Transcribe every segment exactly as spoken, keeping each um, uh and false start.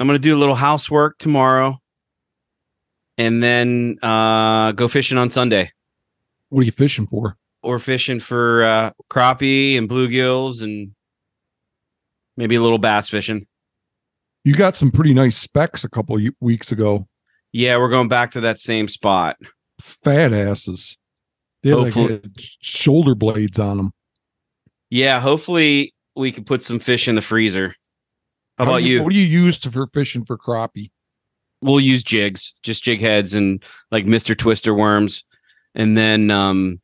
I'm going to do a little housework tomorrow and then uh, go fishing on Sunday. What are you fishing for? We're fishing for uh, crappie and bluegills and maybe a little bass fishing. You got some pretty nice specs a couple weeks ago. Yeah, we're going back to that same spot. Fat asses. They like had shoulder blades on them. Yeah, hopefully we can put some fish in the freezer. How about you? What do you use for fishing for crappie? We'll use jigs, just jig heads and like Mister Twister worms. And then um,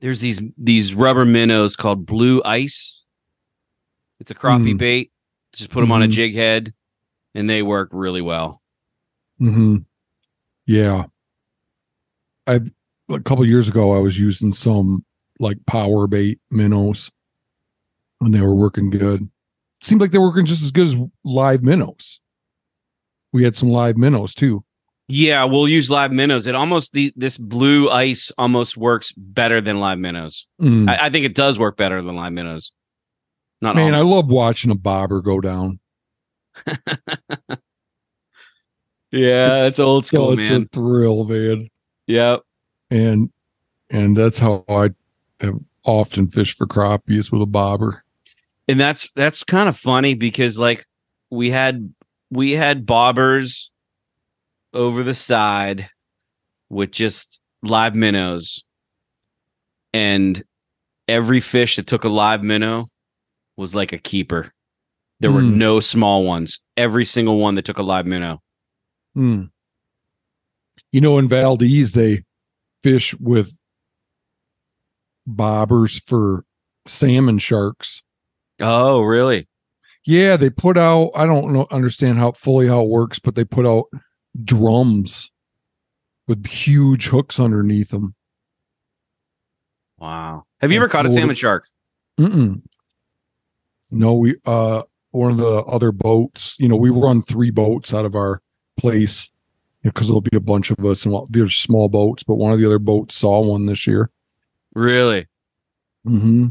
there's these these rubber minnows called blue ice. It's a crappie mm. bait. Just put them mm. on a jig head and they work really well. Mm-hmm. Yeah. I've, a couple of years ago, I was using some like power bait minnows and they were working good. It seemed like they were working just as good as live minnows. We had some live minnows too. Yeah, we'll use live minnows. It almost, the, this blue ice almost works better than live minnows. Mm. I, I think it does work better than live minnows. Not Man, almost. I love watching a bobber go down. Yeah, it's, it's old school, it's man. It's a thrill, man. Yep. And and that's how I have often fished for crappies, with a bobber. And that's that's kind of funny because like we had we had bobbers over the side with just live minnows, and every fish that took a live minnow was like a keeper. There mm. were no small ones. Every single one that took a live minnow. Mm. You know, in Valdez, they fish with bobbers for salmon sharks. Oh, really? Yeah, they put out, I don't know, understand how fully how it works, but they put out drums with huge hooks underneath them. Wow. Have you and ever caught a salmon shark? Mm-mm. No, we, uh, one of the other boats, you know, we run three boats out of our place because you know, there'll be a bunch of us, and there's small boats, but one of the other boats saw one this year. Really? Mm-hmm.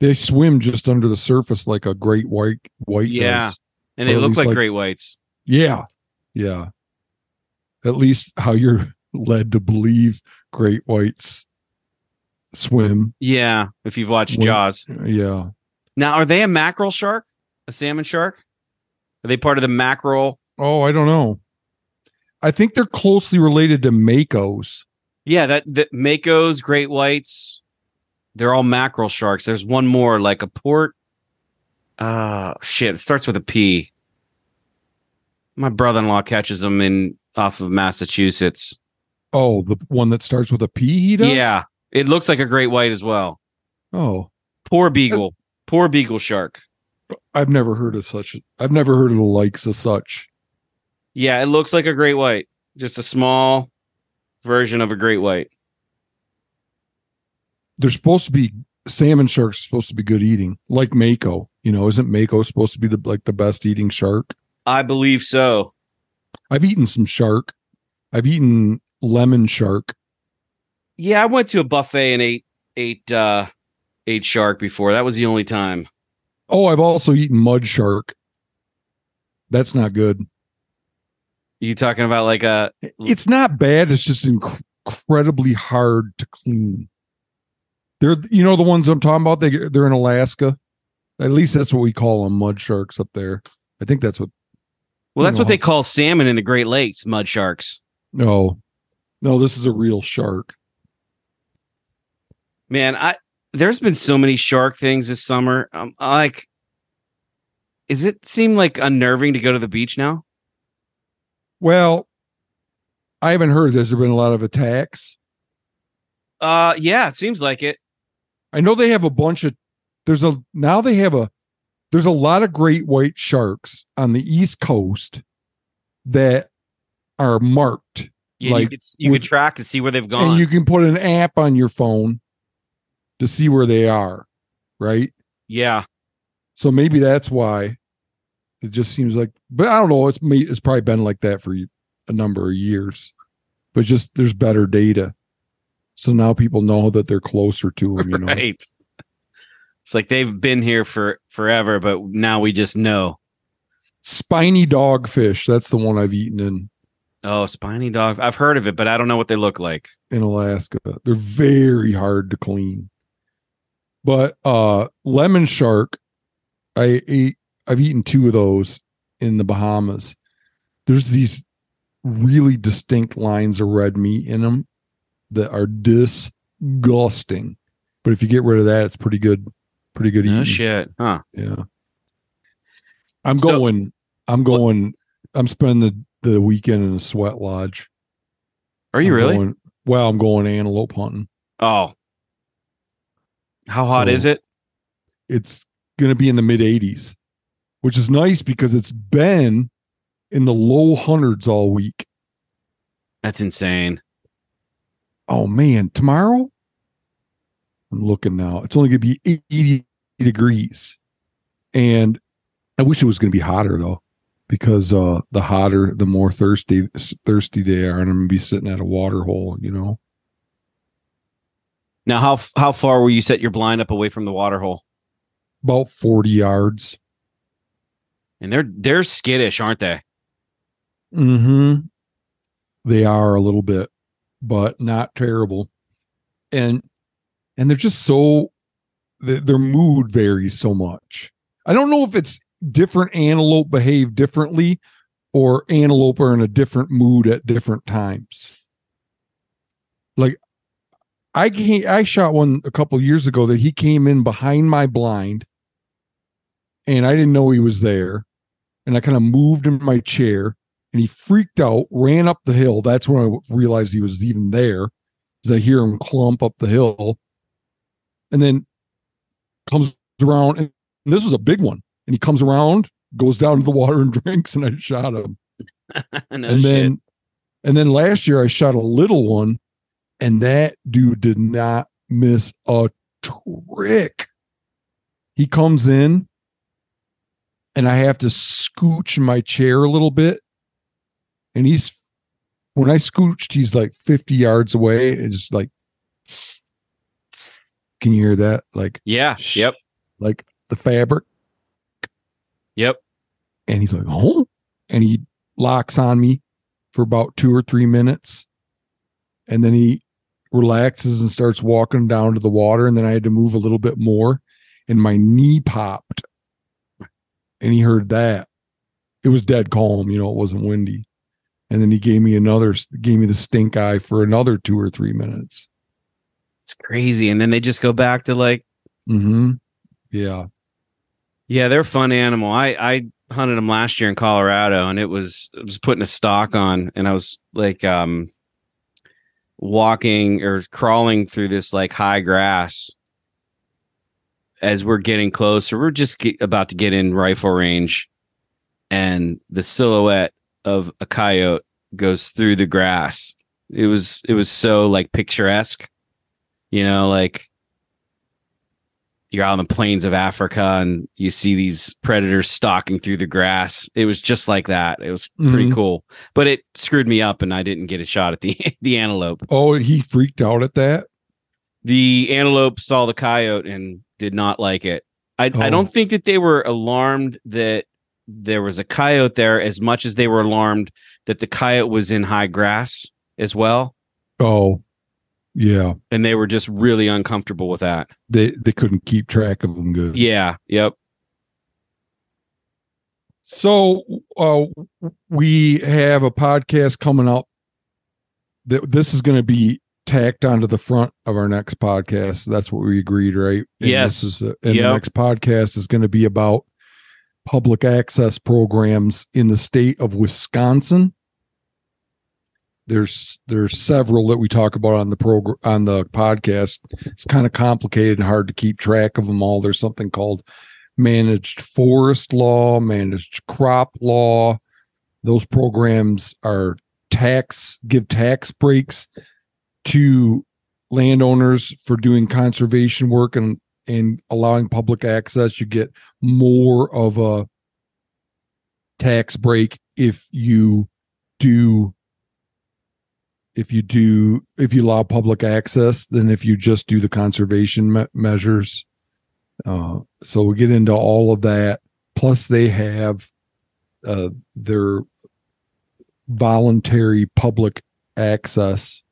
They swim just under the surface like a great white white yeah does. And they look like, like great whites. Yeah, yeah, at least how you're led to believe great whites swim. Yeah, if you've watched swim. Jaws. Yeah. Now, are they a mackerel shark, a salmon shark? Are they part of the mackerel? Oh, I don't know. I think they're closely related to makos. Yeah, that, that makos, great whites, they're all mackerel sharks. There's one more, like a port. Uh, shit, it starts with a P. My brother-in-law catches them in off of Massachusetts. Oh, the one that starts with a P he does? Yeah, it looks like a great white as well. Oh. Poor beagle. That's... Poor beagle shark. I've never heard of such. I've never heard of the likes of such. Yeah, it looks like a great white. Just a small version of a great white. They're supposed to be, salmon sharks are supposed to be good eating, like mako. You know, isn't mako supposed to be the like the best eating shark? I believe so. I've eaten some shark. I've eaten lemon shark. Yeah, I went to a buffet and ate ate uh, ate shark before. That was the only time. Oh, I've also eaten mud shark. That's not good. You talking about like a... It's not bad. It's just inc- incredibly hard to clean. They're, you know, the ones I'm talking about, they, they're in Alaska. At least that's what we call them, mud sharks up there. I think that's what... Well, that's know. what they call salmon in the Great Lakes, mud sharks. No. No, this is a real shark. Man, I... There's been so many shark things this summer. Um, like, is it seem like unnerving to go to the beach now? Well, I haven't heard. Has there been a lot of attacks? Uh, yeah, it seems like it. I know they have a bunch of. There's a now they have a. There's a lot of great white sharks on the East Coast that are marked. Yeah, like you could, you with, could track to see where they've gone, and you can put an app on your phone to see where they are, right? Yeah. So maybe that's why it just seems like, but I don't know. It's it's probably been like that for a number of years, but just there's better data, so now people know that they're closer to them. You know, right? It's like they've been here for forever, but now we just know. Spiny dogfish. That's the one I've eaten in. Oh, spiny dog. I've heard of it, but I don't know what they look like. In Alaska. They're very hard to clean. But uh, lemon shark, I ate, I've eaten two of those in the Bahamas. There's these really distinct lines of red meat in them that are disgusting. But if you get rid of that, it's pretty good. Pretty good eating. Oh, shit. Huh. Yeah. I'm so, going, I'm going, I'm spending the, the weekend in a sweat lodge. Are you I'm really? Going, well, I'm going antelope hunting. Oh. How hot so is it? It's going to be in the mid eighties, which is nice because it's been in the low hundreds all week. That's insane. Oh, man. Tomorrow? I'm looking now. It's only going to be eighty degrees. And I wish it was going to be hotter, though, because uh, the hotter, the more thirsty thirsty they are, and I'm going to be sitting at a water hole, you know? Now, how how far will you set your blind up away from the water hole? About forty yards. And they're they're skittish, aren't they? Mm-hmm. They are a little bit, but not terrible. And and they're just so, th- their mood varies so much. I don't know if it's different antelope behave differently, or antelope are in a different mood at different times. Like, I can't, I shot one a couple years ago that he came in behind my blind, and I didn't know he was there, and I kind of moved in my chair, and he freaked out, ran up the hill. That's when I realized he was even there, because I hear him clump up the hill, and then comes around, and this was a big one, and he comes around, goes down to the water and drinks, and I shot him. no and then, shit. and then last year I shot a little one, and that dude did not miss a trick. He comes in, and I have to scooch my chair a little bit. And he's, when I scooched, he's like fifty yards away. It's just like, can you hear that? Like, yeah, sh- yep. Like the fabric. Yep. And he's like, oh, and he locks on me for about two or three minutes. And then he relaxes and starts walking down to the water. And then I had to move a little bit more, and my knee popped. And he heard that. It was dead calm, you know, it wasn't windy. And then he gave me another, gave me the stink eye for another two or three minutes. It's crazy. And then they just go back to like, mm-hmm. Yeah. Yeah. They're a fun animal. I, I hunted them last year in Colorado, and it was, I was putting a stalk on, and I was like, um, walking or crawling through this like high grass. As we're getting closer, we're just get, about to get in rifle range, and the silhouette of a coyote goes through the grass. It was it was so like picturesque, you know, like you're out on the plains of Africa and you see these predators stalking through the grass. It was just like that. It was pretty mm-hmm. cool, but it screwed me up, and I didn't get a shot at the the antelope. Oh, he freaked out at that. The antelope saw the coyote and did not like it. I, oh. I don't think that they were alarmed that there was a coyote there as much as they were alarmed that the coyote was in high grass as well. Oh, yeah. And they were just really uncomfortable with that. They they couldn't keep track of them good. Yeah, yep. So uh, we have a podcast coming up. This is going to be tacked onto the front of our next podcast. That's what we agreed, right? And yes. This is a, and yep. The next podcast is going to be about public access programs in the state of Wisconsin. There's there's several that we talk about on the program on the podcast. It's kind of complicated and hard to keep track of them all. There's something called Managed Forest Law, Managed Crop Law. Those programs are tax give tax breaks to landowners for doing conservation work and, and allowing public access. You get more of a tax break if you do, if you do, if you allow public access than if you just do the conservation me- measures. Uh, so we get into all of that. Plus they have uh, their Voluntary Public Access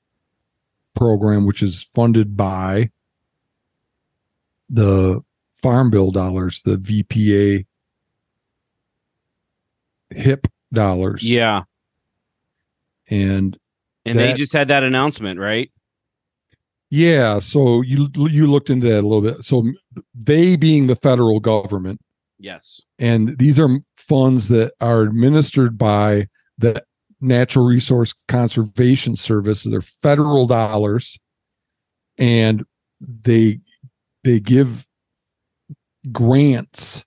Program, which is funded by the Farm Bill dollars, the V P A HIP dollars. Yeah. And and that, they just had that announcement, right? Yeah. So you you looked into that a little bit. So they being the federal government. Yes. And these are funds that are administered by the Natural Resource Conservation Service. They're federal dollars, and they they give grants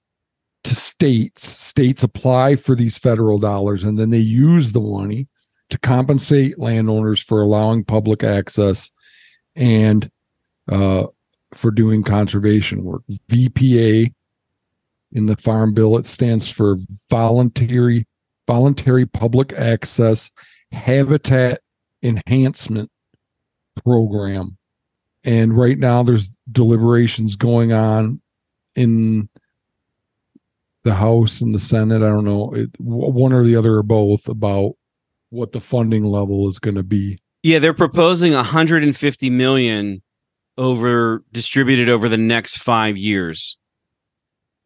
to states. States apply for these federal dollars, and then they use the money to compensate landowners for allowing public access and uh, for doing conservation work. V P A, in the Farm Bill, it stands for Voluntary Voluntary Public Access Habitat Enhancement Program. And right now there's deliberations going on in the House and the Senate. I don't know, it, one or the other or both, about what the funding level is going to be. Yeah, they're proposing one hundred fifty million dollars over distributed over the next five years.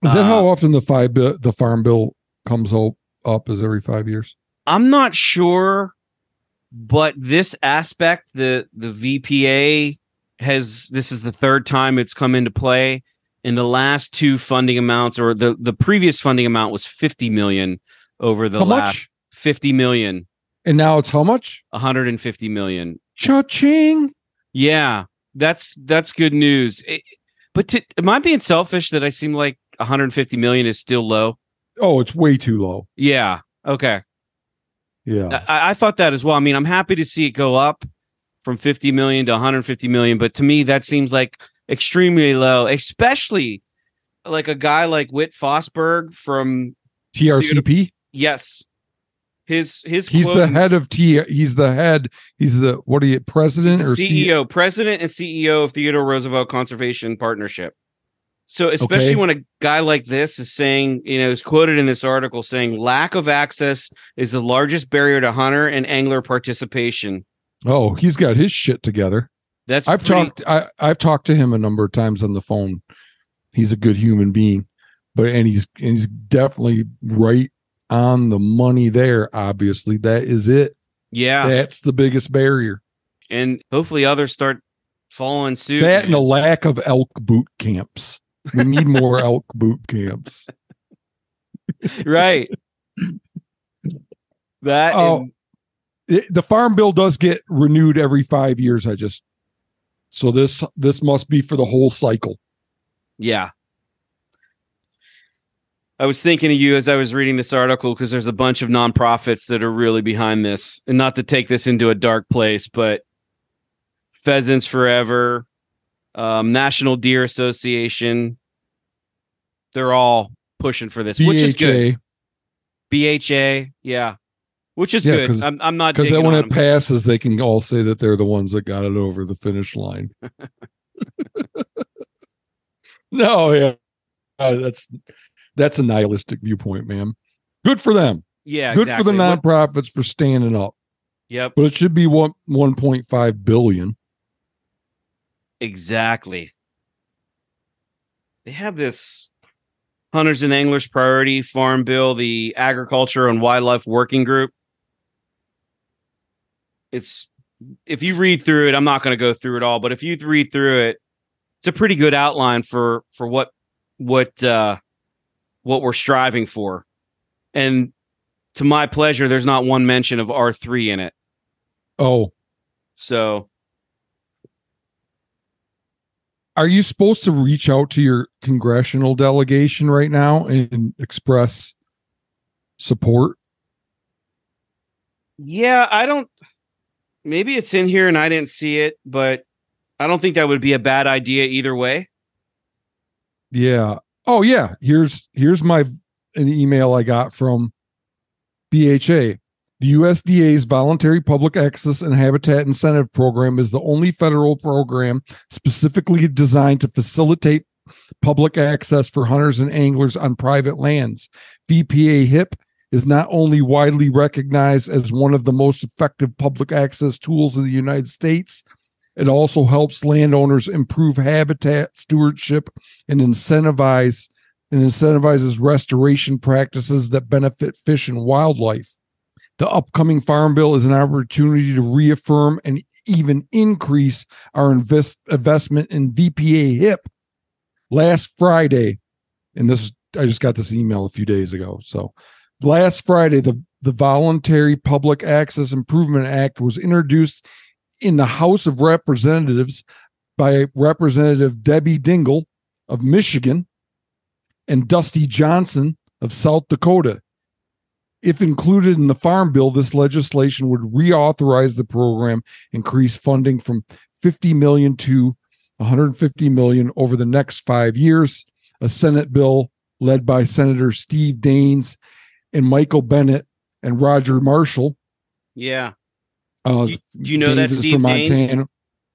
Is that uh, how often the five the Farm Bill comes up? Up is every five years? I'm not sure, but this aspect, the the V P A has, this is the third time it's come into play. In the last two funding amounts, or the, the previous funding amount was fifty million over the how last much? fifty million. And now it's how much? one hundred fifty million. Cha-ching. Yeah, that's that's good news. It, but to, am I being selfish that I seem like one hundred fifty million is still low? Oh, it's way too low. Yeah. Okay. Yeah. I, I thought that as well. I mean, I'm happy to see it go up from fifty million to one hundred fifty million, but to me, that seems like extremely low, especially like a guy like Whit Fosberg from T R C P. Theodore, yes. His, his, he's the head of T. He's the head. He's the, what are you, president or C E O? C- president and C E O of Theodore Roosevelt Conservation Partnership. So especially okay. when a guy like this is saying, you know, is quoted in this article saying lack of access is the largest barrier to hunter and angler participation. Oh, he's got his shit together. That's I've pretty... talked. I, I've talked to him a number of times on the phone. He's a good human being, but and he's and he's definitely right on the money there. Obviously, that is it. Yeah, that's the biggest barrier. And hopefully others start following suit. That and a lack of elk boot camps. We need more elk boot camps. Right. That oh, and... it, the Farm Bill does get renewed every five years. I just so this this must be for the whole cycle. Yeah. I was thinking of you as I was reading this article because there's a bunch of nonprofits that are really behind this, and not to take this into a dark place, but Pheasants Forever, Um, National Deer Association, they're all pushing for this, B H A. Which is good. B H A, yeah, which is yeah, good. I'm, I'm not because then when it passes, they can all say that they're the ones that got it over the finish line. No, yeah, uh, that's that's a nihilistic viewpoint, ma'am. Good for them. Yeah, good exactly. for the nonprofits what? for standing up. Yep, but it should be one one point five billion. Exactly. They have this Hunters and Anglers Priority Farm Bill, the Agriculture and Wildlife Working Group. It's, if you read through it, I'm not going to go through it all, but if you read through it, it's a pretty good outline for for what what uh, what we're striving for. And to my pleasure, there's not one mention of R three in it. Oh, so. Are you supposed to reach out to your congressional delegation right now and express support? Yeah, I don't, maybe it's in here and I didn't see it, but I don't think that would be a bad idea either way. Yeah. Oh yeah. Here's, here's my, an email I got from B H A. The U S D A's Voluntary Public Access and Habitat Incentive Program is the only federal program specifically designed to facilitate public access for hunters and anglers on private lands. V P A HIP is not only widely recognized as one of the most effective public access tools in the United States, it also helps landowners improve habitat stewardship and incentivize and incentivizes restoration practices that benefit fish and wildlife. The upcoming Farm Bill is an opportunity to reaffirm and even increase our invest, investment in V P A HIP. Last Friday, and this I just got this email a few days ago. So last Friday, the, the Voluntary Public Access Improvement Act was introduced in the House of Representatives by Representative Debbie Dingell of Michigan and Dusty Johnson of South Dakota. If included in the Farm Bill, this legislation would reauthorize the program, increase funding from fifty million dollars to one hundred fifty million dollars over the next five years. A Senate bill led by Senator Steve Daines and Michael Bennett and Roger Marshall. Yeah. Uh, do you know Daines that Steve from Montana. Daines?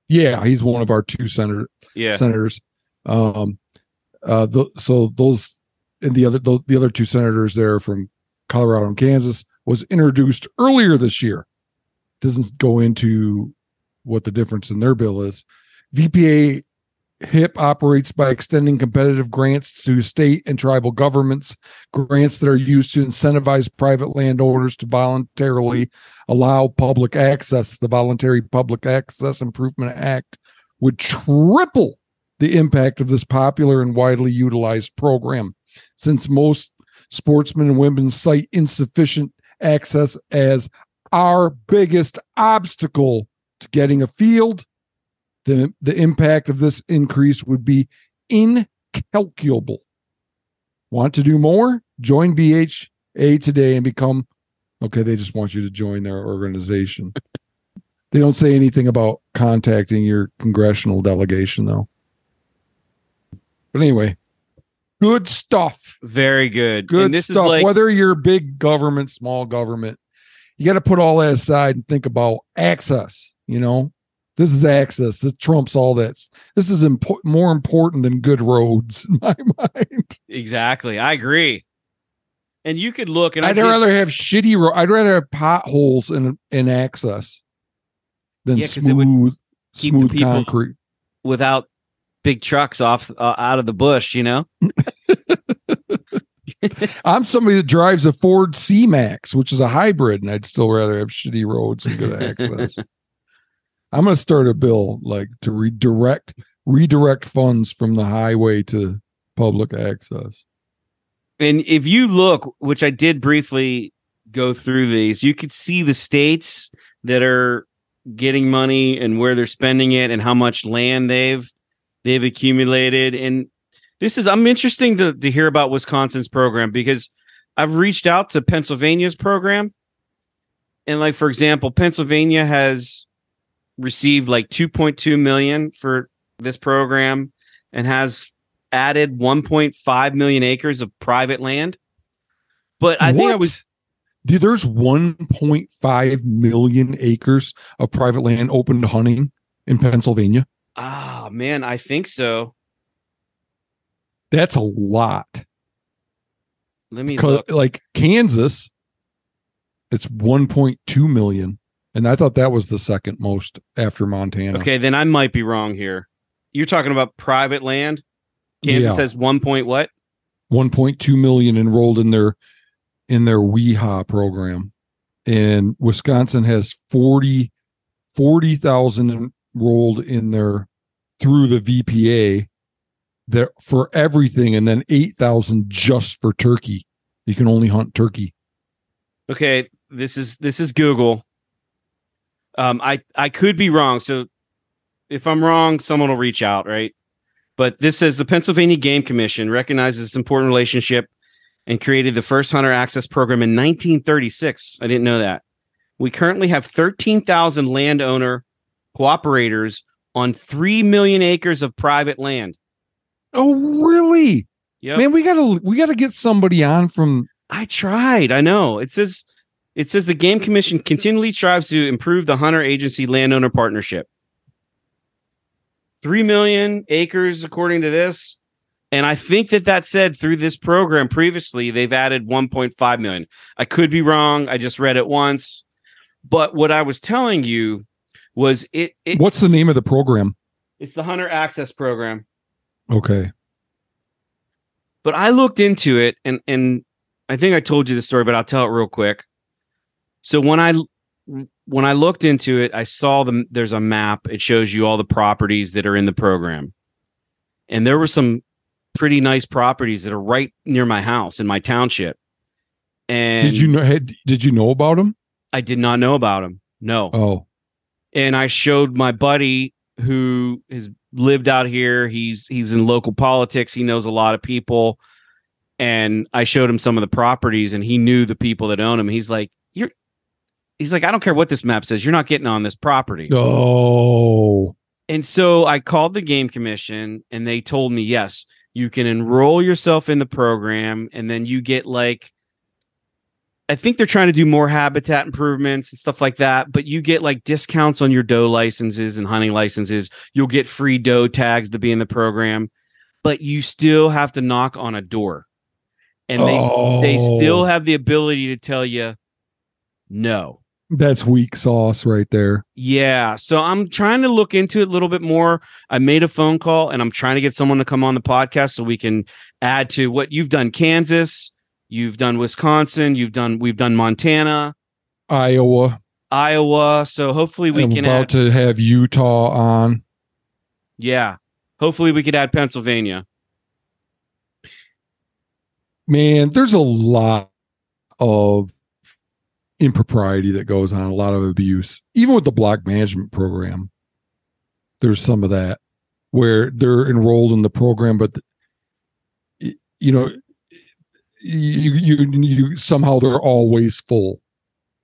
Yeah, he's one of our two senator yeah. senators. Um, uh, th- so those and the other th- the other two senators there from Colorado and Kansas was introduced earlier this year. Doesn't go into what the difference in their bill is. V P A HIP operates by extending competitive grants to state and tribal governments, grants that are used to incentivize private landowners to voluntarily allow public access. The Voluntary Public Access Improvement Act would triple the impact of this popular and widely utilized program, since most sportsmen and women cite insufficient access as our biggest obstacle to getting a field. The, the impact of this increase would be incalculable. Want to do more? Join B H A today and become... Okay, they just want you to join their organization. They don't say anything about contacting your congressional delegation, though. But anyway... Good stuff. Very good. Good and this stuff. Is like, whether you're big government, small government, you got to put all that aside and think about access. You know, this is access. This trumps all that. This is impo- more important than good roads in my mind. Exactly. I agree. And you could look. And I'd I rather have shitty roads. I'd rather have potholes in, in access than yeah, smooth, keep smooth the concrete without big trucks off uh, out of the bush, you know. I'm somebody that drives a Ford C-Max, which is a hybrid, and I'd still rather have shitty roads and good access. I'm going to start a bill like to redirect redirect funds from the highway to public access. And if you look, which I did briefly go through these, you could see the states that are getting money and where they're spending it and how much land they've They've accumulated, and this is I'm interesting to, to hear about Wisconsin's program, because I've reached out to Pennsylvania's program, and like for example, Pennsylvania has received like two point two million for this program and has added one point five million acres of private land. But I what? think I was Dude, there's one point five million acres of private land open to hunting in Pennsylvania. Ah, man, I think so. That's a lot. Let me because, look. Like Kansas, it's one point two million. And I thought that was the second most after Montana. Okay, then I might be wrong here. You're talking about private land? Kansas yeah. has one point what? one point two million enrolled in their in their W I H A program. And Wisconsin has forty thousand enrolled in their through the V P A there for everything, and then eight thousand just for turkey. You can only hunt turkey. Okay, this is this is Google. Um, I I could be wrong, so if I'm wrong, someone will reach out, right? But this says the Pennsylvania Game Commission recognizes this important relationship and created the first hunter access program in nineteen thirty-six. I didn't know that. We currently have thirteen thousand landowner cooperators on three million acres of private land. Oh, really? Yeah, man, we gotta we gotta get somebody on from. I tried. I know it says it says the Game Commission continually strives to improve the hunter agency landowner partnership. Three million acres, according to this, And I think that that said through this program previously, they've added one point five million. I could be wrong. I just read it once. But what I was telling you was it, it. What's the name of the program? It's the Hunter Access Program. Okay. But I looked into it, and and I think I told you the story, but I'll tell it real quick. So when I when I looked into it, I saw the there's a map. It shows you all the properties that are in the program, and there were some pretty nice properties that are right near my house in my township. And did you know? Had, did you know about them? I did not know about them. No. Oh. And I showed my buddy who has lived out here. He's he's in local politics. He knows a lot of people. And I showed him some of the properties, and he knew the people that own them. He's like, you're. He's like, I don't care what this map says. You're not getting on this property. Oh. And so I called the Game Commission, and they told me, yes, you can enroll yourself in the program, and then you get like. I think they're trying to do more habitat improvements and stuff like that, but you get like discounts on your doe licenses and hunting licenses. You'll get free doe tags to be in the program, but you still have to knock on a door, and they oh. they still have the ability to tell you no. That's weak sauce right there. Yeah. So I'm trying to look into it a little bit more. I made a phone call, and I'm trying to get someone to come on the podcast so we can add to what you've done, Kansas. You've done Wisconsin, you've done we've done Montana, Iowa, Iowa. So hopefully we I'm can about add, to have Utah on. Yeah. Hopefully we could add Pennsylvania. Man, there's a lot of impropriety that goes on, a lot of abuse. Even with the block management program, there's some of that where they're enrolled in the program, but the, you know, You, you you somehow they're always full.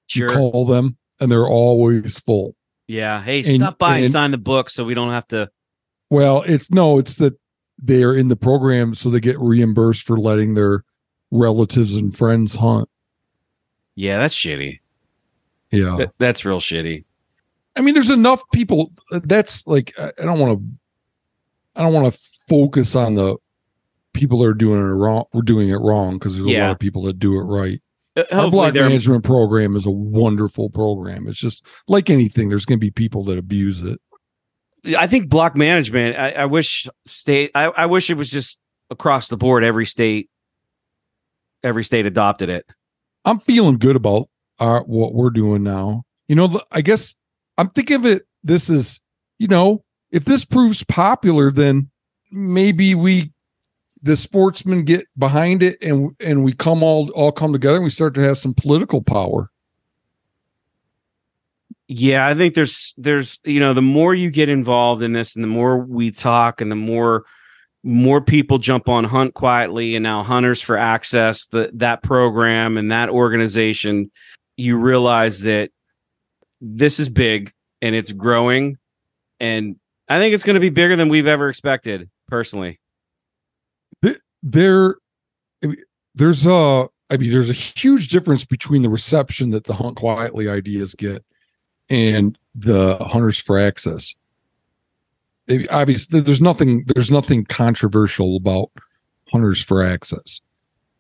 Sure. You call them and they're always full. Yeah. Hey, and, stop by and, and sign the book so we don't have to. Well, it's no, it's that they are in the program, so they get reimbursed for letting their relatives and friends hunt. Yeah, that's shitty. Yeah, Th- that's real shitty. I mean, there's enough people. That's like I don't want to. I don't want to focus on the. People are doing it wrong. We're doing it wrong because there's a yeah. lot of people that do it right. Uh, Our block management program is a wonderful program. It's just like anything. There's going to be people that abuse it. I think block management. I, I wish state. I, I wish it was just across the board. Every state. Every state adopted it. I'm feeling good about our, what we're doing now. You know, I guess I'm thinking of it. This is, you know, if this proves popular, then maybe we. The sportsmen get behind it, and and we come all all come together, and we start to have some political power. Yeah, I think there's there's you know the more you get involved in this, and the more we talk, and the more more people jump on Hunt Quietly, and now Hunters for Access, the that program and that organization, you realize that this is big and it's growing, and I think it's going to be bigger than we've ever expected, personally. There, there's a, I mean, there's a huge difference between the reception that the Hunt Quietly ideas get and the Hunters for Access. It, obviously, there's nothing, there's nothing controversial about Hunters for Access,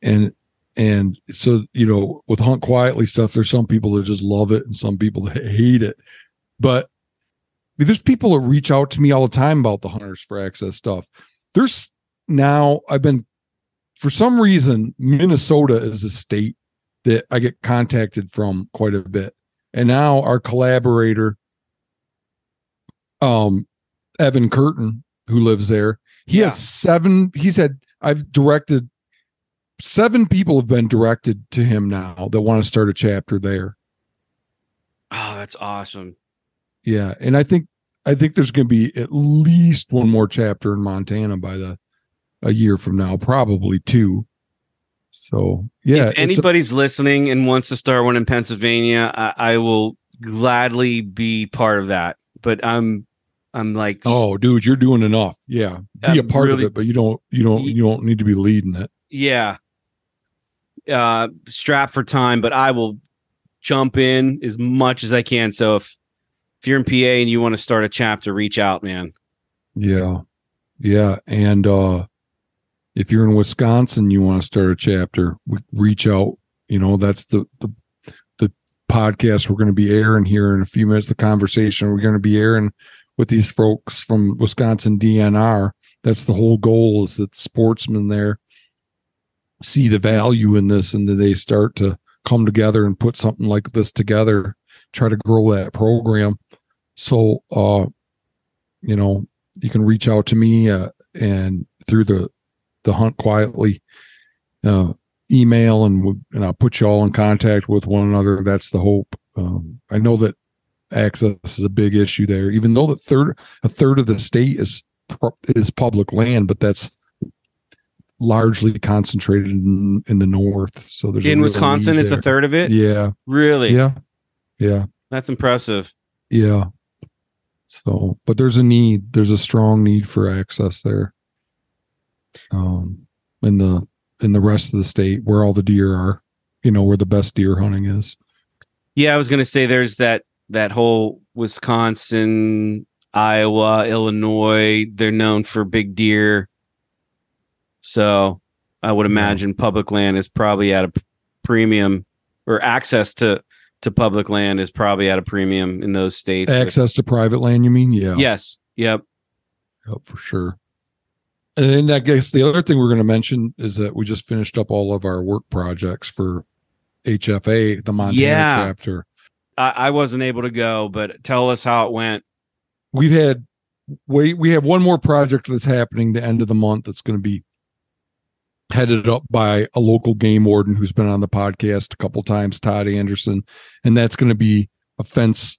and and so you know, with Hunt Quietly stuff, there's some people that just love it and some people that hate it. But I mean, there's people that reach out to me all the time about the Hunters for Access stuff. There's now I've been. For some reason, Minnesota is a state that I get contacted from quite a bit. And now our collaborator, um, Evan Curtin, who lives there, he yeah. has seven, he's had, I've directed, seven people have been directed to him now that want to start a chapter there. Oh, that's awesome. Yeah. And I think, I think there's going to be at least one more chapter in Montana by the, a year from now, probably two. So, yeah. If anybody's a- listening and wants to start one in Pennsylvania, I, I will gladly be part of that. But I'm, I'm like, oh, dude, you're doing enough. Yeah, I'm be a part really, of it, but you don't, you don't, you don't need to be leading it. Yeah. Uh, strapped for time, but I will jump in as much as I can. So if if you're in P A and you want to start a chapter, reach out, man. Yeah, yeah, and uh. if you're in Wisconsin, you want to start a chapter, reach out. You know, that's the, the, the podcast we're going to be airing here in a few minutes, the conversation we're going to be airing with these folks from Wisconsin D N R. That's the whole goal, is that sportsmen there see the value in this, and then they start to come together and put something like this together, try to grow that program. So, uh, you know, you can reach out to me uh, and through the, the Hunt Quietly uh, email, and, and I'll put you all in contact with one another. That's the hope. Um, I know that access is a big issue there, even though the third, a third of the state is is public land, but that's largely concentrated in, in the north. So there's in Wisconsin, it's a third of it. Yeah, really. Yeah, yeah. That's impressive. Yeah. So, but there's a need. There's a strong need for access there. Um, in the in the rest of the state, where all the deer are, you know, where the best deer hunting is. Yeah, I was going to say there's that that whole Wisconsin, Iowa, Illinois. They're known for big deer. So I would imagine yeah. public land is probably at a premium, or access to, to public land is probably at a premium in those states. Access but, to private land, you mean? Yeah. Yes. Yep. Yep, for sure. And then I guess the other thing we're going to mention is that we just finished up all of our work projects for H F A, the Montana yeah. chapter. I, I wasn't able to go, but tell us how it went. We've had, we, we have one more project that's happening the end of the month that's going to be headed up by a local game warden who's been on the podcast a couple times, Todd Anderson, and that's going to be a fence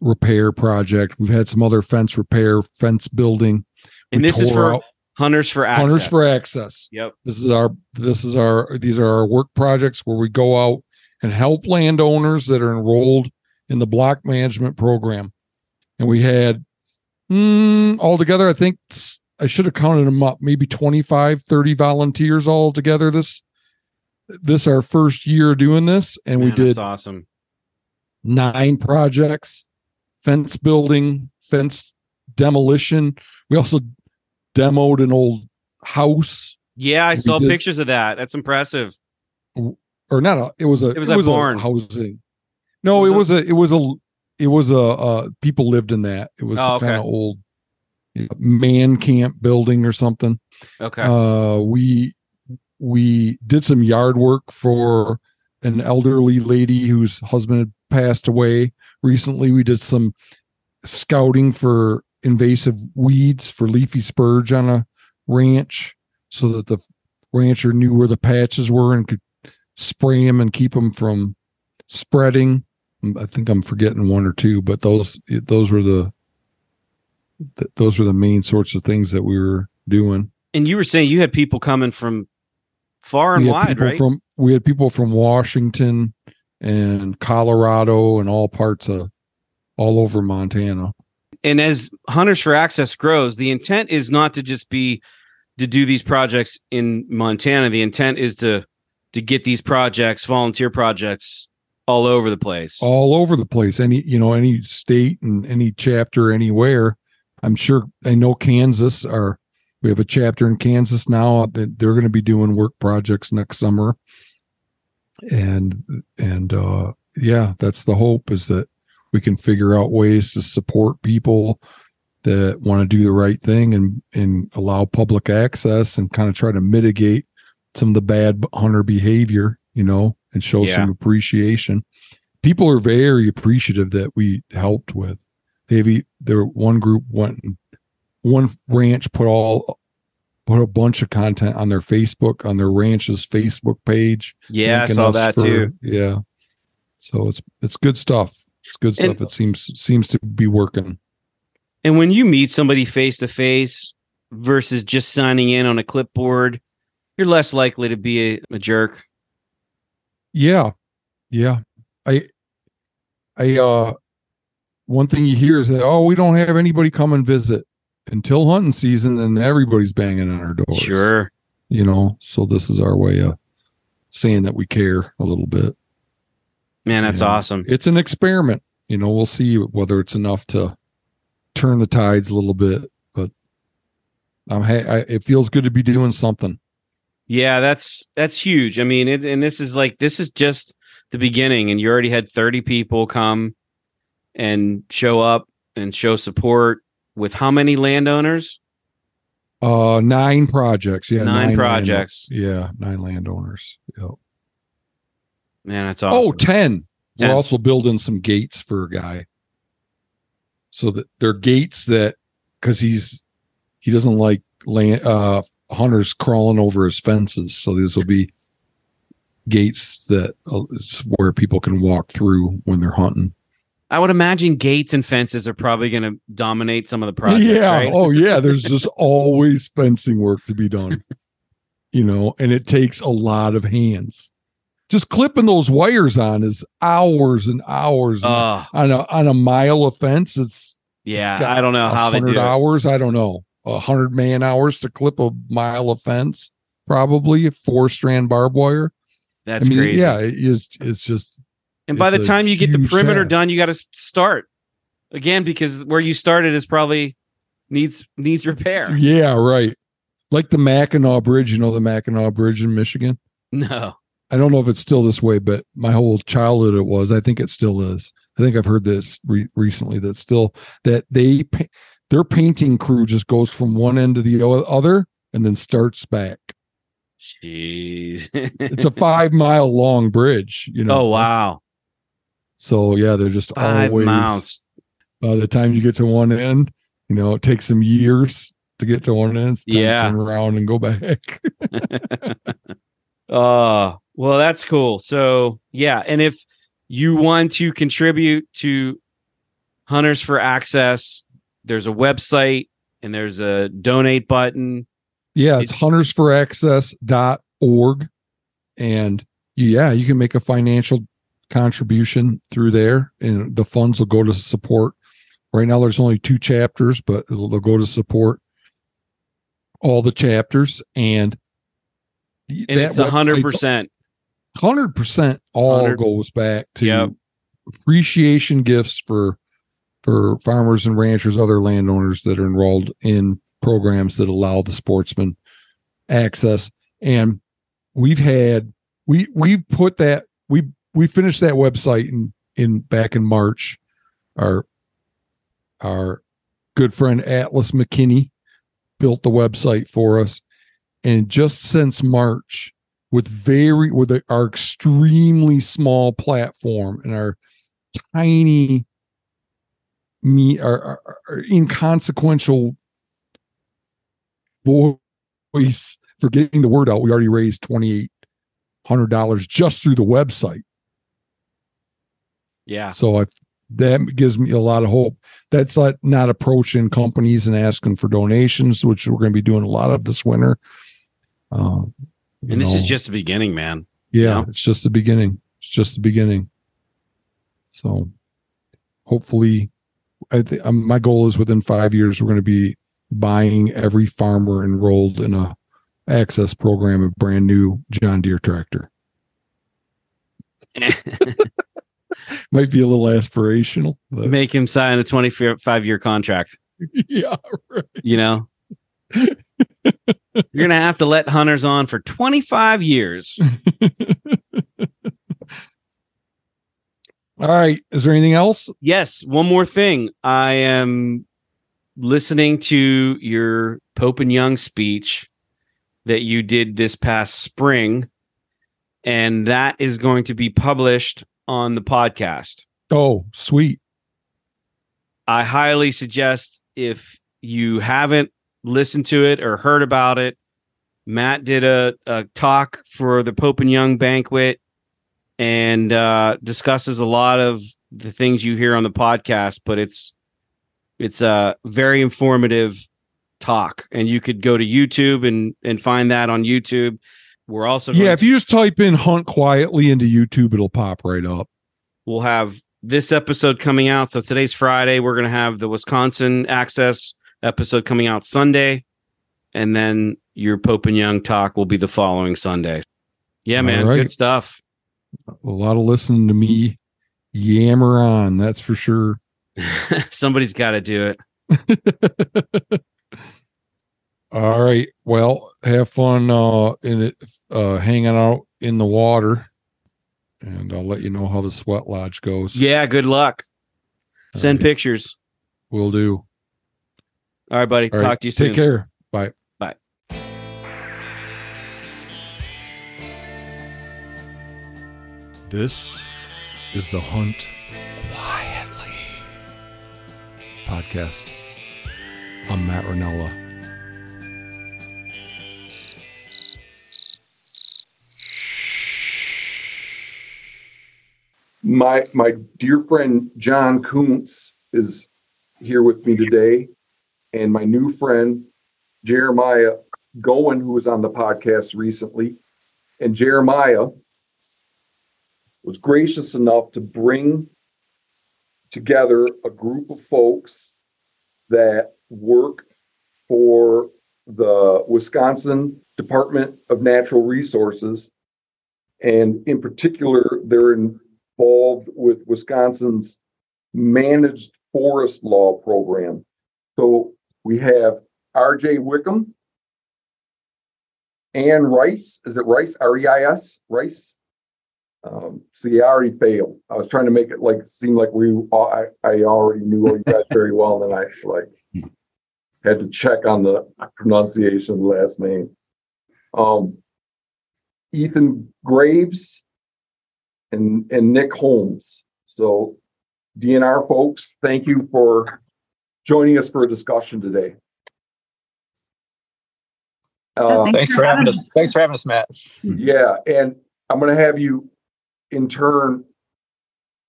repair project. We've had some other fence repair, fence building, and we this is for out. Hunters for Access. Hunters for Access. Yep. This is our. This is our. These are our work projects where we go out and help landowners that are enrolled in the block management program, and we had mm, altogether, I think. I should have counted them up, maybe twenty-five, thirty volunteers all together. This, this our first year doing this. And Man, we did that's awesome. Nine projects, fence building, fence demolition. We also demoed an old house. Yeah. I we saw did, pictures of that. That's impressive. Or not. A, it was a, it was, it a, was barn. a housing. No, it was, it was a, a, it was a, it was a, uh, people lived in that. It was oh, okay. kind of old. Man camp building or something. Okay. Uh, we we did some yard work for an elderly lady whose husband had passed away recently. We did some scouting for invasive weeds for leafy spurge on a ranch, so that the rancher knew where the patches were and could spray them and keep them from spreading. I think I'm forgetting one or two, but those those were the Th- those were the main sorts of things that we were doing. And you were saying you had people coming from far and wide, right? From, we had people from Washington and Colorado and all parts of all over Montana. And as Hunters for Access grows, the intent is not to just be to do these projects in Montana. The intent is to to get these projects, volunteer projects, all over the place. All over the place. Any, you know, any state and any chapter anywhere. I'm sure I know Kansas, or we have a chapter in Kansas now that they're going to be doing work projects next summer. And, and, uh, yeah, that's the hope, is that we can figure out ways to support people that want to do the right thing and, and allow public access and kind of try to mitigate some of the bad hunter behavior, you know, and show yeah. some appreciation. People are very appreciative that we helped with. Maybe there one group went, one ranch put all put a bunch of content on their Facebook, on their ranch's Facebook page. Yeah, I saw that for, too. Yeah, so it's it's good stuff. It's good stuff. And it seems seems to be working. And when you meet somebody face to face versus just signing in on a clipboard, you're less likely to be a, a jerk. Yeah, yeah. I, I uh. One thing you hear is that, oh, we don't have anybody come and visit until hunting season, and everybody's banging on our doors. Sure. You know, so this is our way of saying that we care a little bit. Man, that's and awesome. It's an experiment. You know, we'll see whether it's enough to turn the tides a little bit, but Um, hey, I, it feels good to be doing something. Yeah, that's that's huge. I mean, it, and this is like this is just the beginning, and you already had thirty people come and show up and show support with how many landowners? Uh, nine projects. Yeah, nine, nine projects. Land, yeah, nine landowners. Yep. Man, that's awesome. Oh, ten. ten. We're also building some gates for a guy. So that they're gates that, because he's he doesn't like land uh, hunters crawling over his fences. So these will be gates that uh, it's where people can walk through when they're hunting. I would imagine gates and fences are probably going to dominate some of the projects. Yeah. Right? Oh, yeah. There's just always fencing work to be done, you know, and it takes a lot of hands. Just clipping those wires on is hours and hours uh, on a on a mile of fence. It's yeah. It's I don't know how they do it. Hours. I don't know. A hundred man hours to clip a mile of fence, probably four strand barbed wire. That's I mean, crazy. Yeah. It is. It's just. And by the time you get the perimeter task. Done, you got to start again, because where you started is probably needs needs repair. Yeah, right. Like the Mackinac Bridge, you know, the Mackinac Bridge in Michigan. No, I don't know if it's still this way, but my whole childhood it was. I think it still is. I think I've heard this re- recently that still that they their painting crew just goes from one end to the other and then starts back. Jeez, it's a five mile long bridge. You know. Oh wow. So yeah, they're just Five always. Miles. By the time you get to one end, you know it takes them years to get to one end. It's time yeah, to turn around and go back. Oh, well, that's cool. So yeah, and if you want to contribute to Hunters for Access, there's a website and there's a donate button. Yeah, it's, it's hunters for access dot org, and yeah, you can make a financial contribution through there, and the funds will go to support. Right now there's only two chapters, but they'll go to support all the chapters, and, and that's one hundred percent one hundred percent all one hundred goes back to yep. appreciation gifts for for farmers and ranchers, other landowners that are enrolled in programs that allow the sportsman access. And we've had we we've put that we We finished that website in, in back in March. Our our good friend Atlas McKinney built the website for us, and just since March, with very with the, our extremely small platform and our tiny me our, our, our inconsequential voice for getting the word out, we already raised twenty-eight hundred dollars just through the website. Yeah. So I, that gives me a lot of hope. That's like not approaching companies and asking for donations, which we're going to be doing a lot of this winter. Um, and this know. is just the beginning, man. Yeah, you know? It's just the beginning. It's just the beginning. So hopefully, I th- um, my goal is within five years, we're going to be buying every farmer enrolled in a access program, a brand new John Deere tractor. Might be a little aspirational. But. Make him sign a twenty-five year contract. Yeah, right. You know, you're going to have to let hunters on for twenty-five years. All right. Is there anything else? Yes. One more thing. I am listening to your Pope and Young speech that you did this past spring, and that is going to be published on the podcast. Oh, sweet. I highly suggest, if you haven't listened to it or heard about it, Matt did a, a talk for the Pope and Young banquet, and uh, discusses a lot of the things you hear on the podcast, but it's, it's a very informative talk, and you could go to YouTube and, and find that on YouTube. We're also yeah. If you just type in Hunt Quietly into YouTube, it'll pop right up. We'll have this episode coming out. So today's Friday. We're going to have the Wisconsin Access episode coming out Sunday, and then your Pope and Young talk will be the following Sunday. Yeah, man, right. Good stuff. A lot of listening to me yammer on, that's for sure. Somebody's got to do it. All right. Well, have fun uh, in it, uh, hanging out in the water, and I'll let you know how the sweat lodge goes. Yeah. Good luck. Send right. pictures. Will do. All right, buddy. All Talk right. to you soon. Take care. Bye. Bye. This is the Hunt Quietly podcast. I'm Matt Ranella. My my dear friend John Kuntz is here with me today, and my new friend Jeremiah Goen, who was on the podcast recently. And Jeremiah was gracious enough to bring together a group of folks that work for the Wisconsin Department of Natural Resources, and in particular, they're in involved with Wisconsin's Managed Forest Law program. So we have R J Wickham, Ann Rice. Is it Rice? R E I S? Rice? Um, see, I already failed. I was trying to make it like seem like we. I, I already knew all you guys very well, and I like had to check on the pronunciation of the last name. Um, Ethan Graves. And, and Nick Holmes. So D N R folks, thank you for joining us for a discussion today. Uh, thanks, thanks for having us. us. Thanks for having us, Matt. Yeah, and I'm going to have you in turn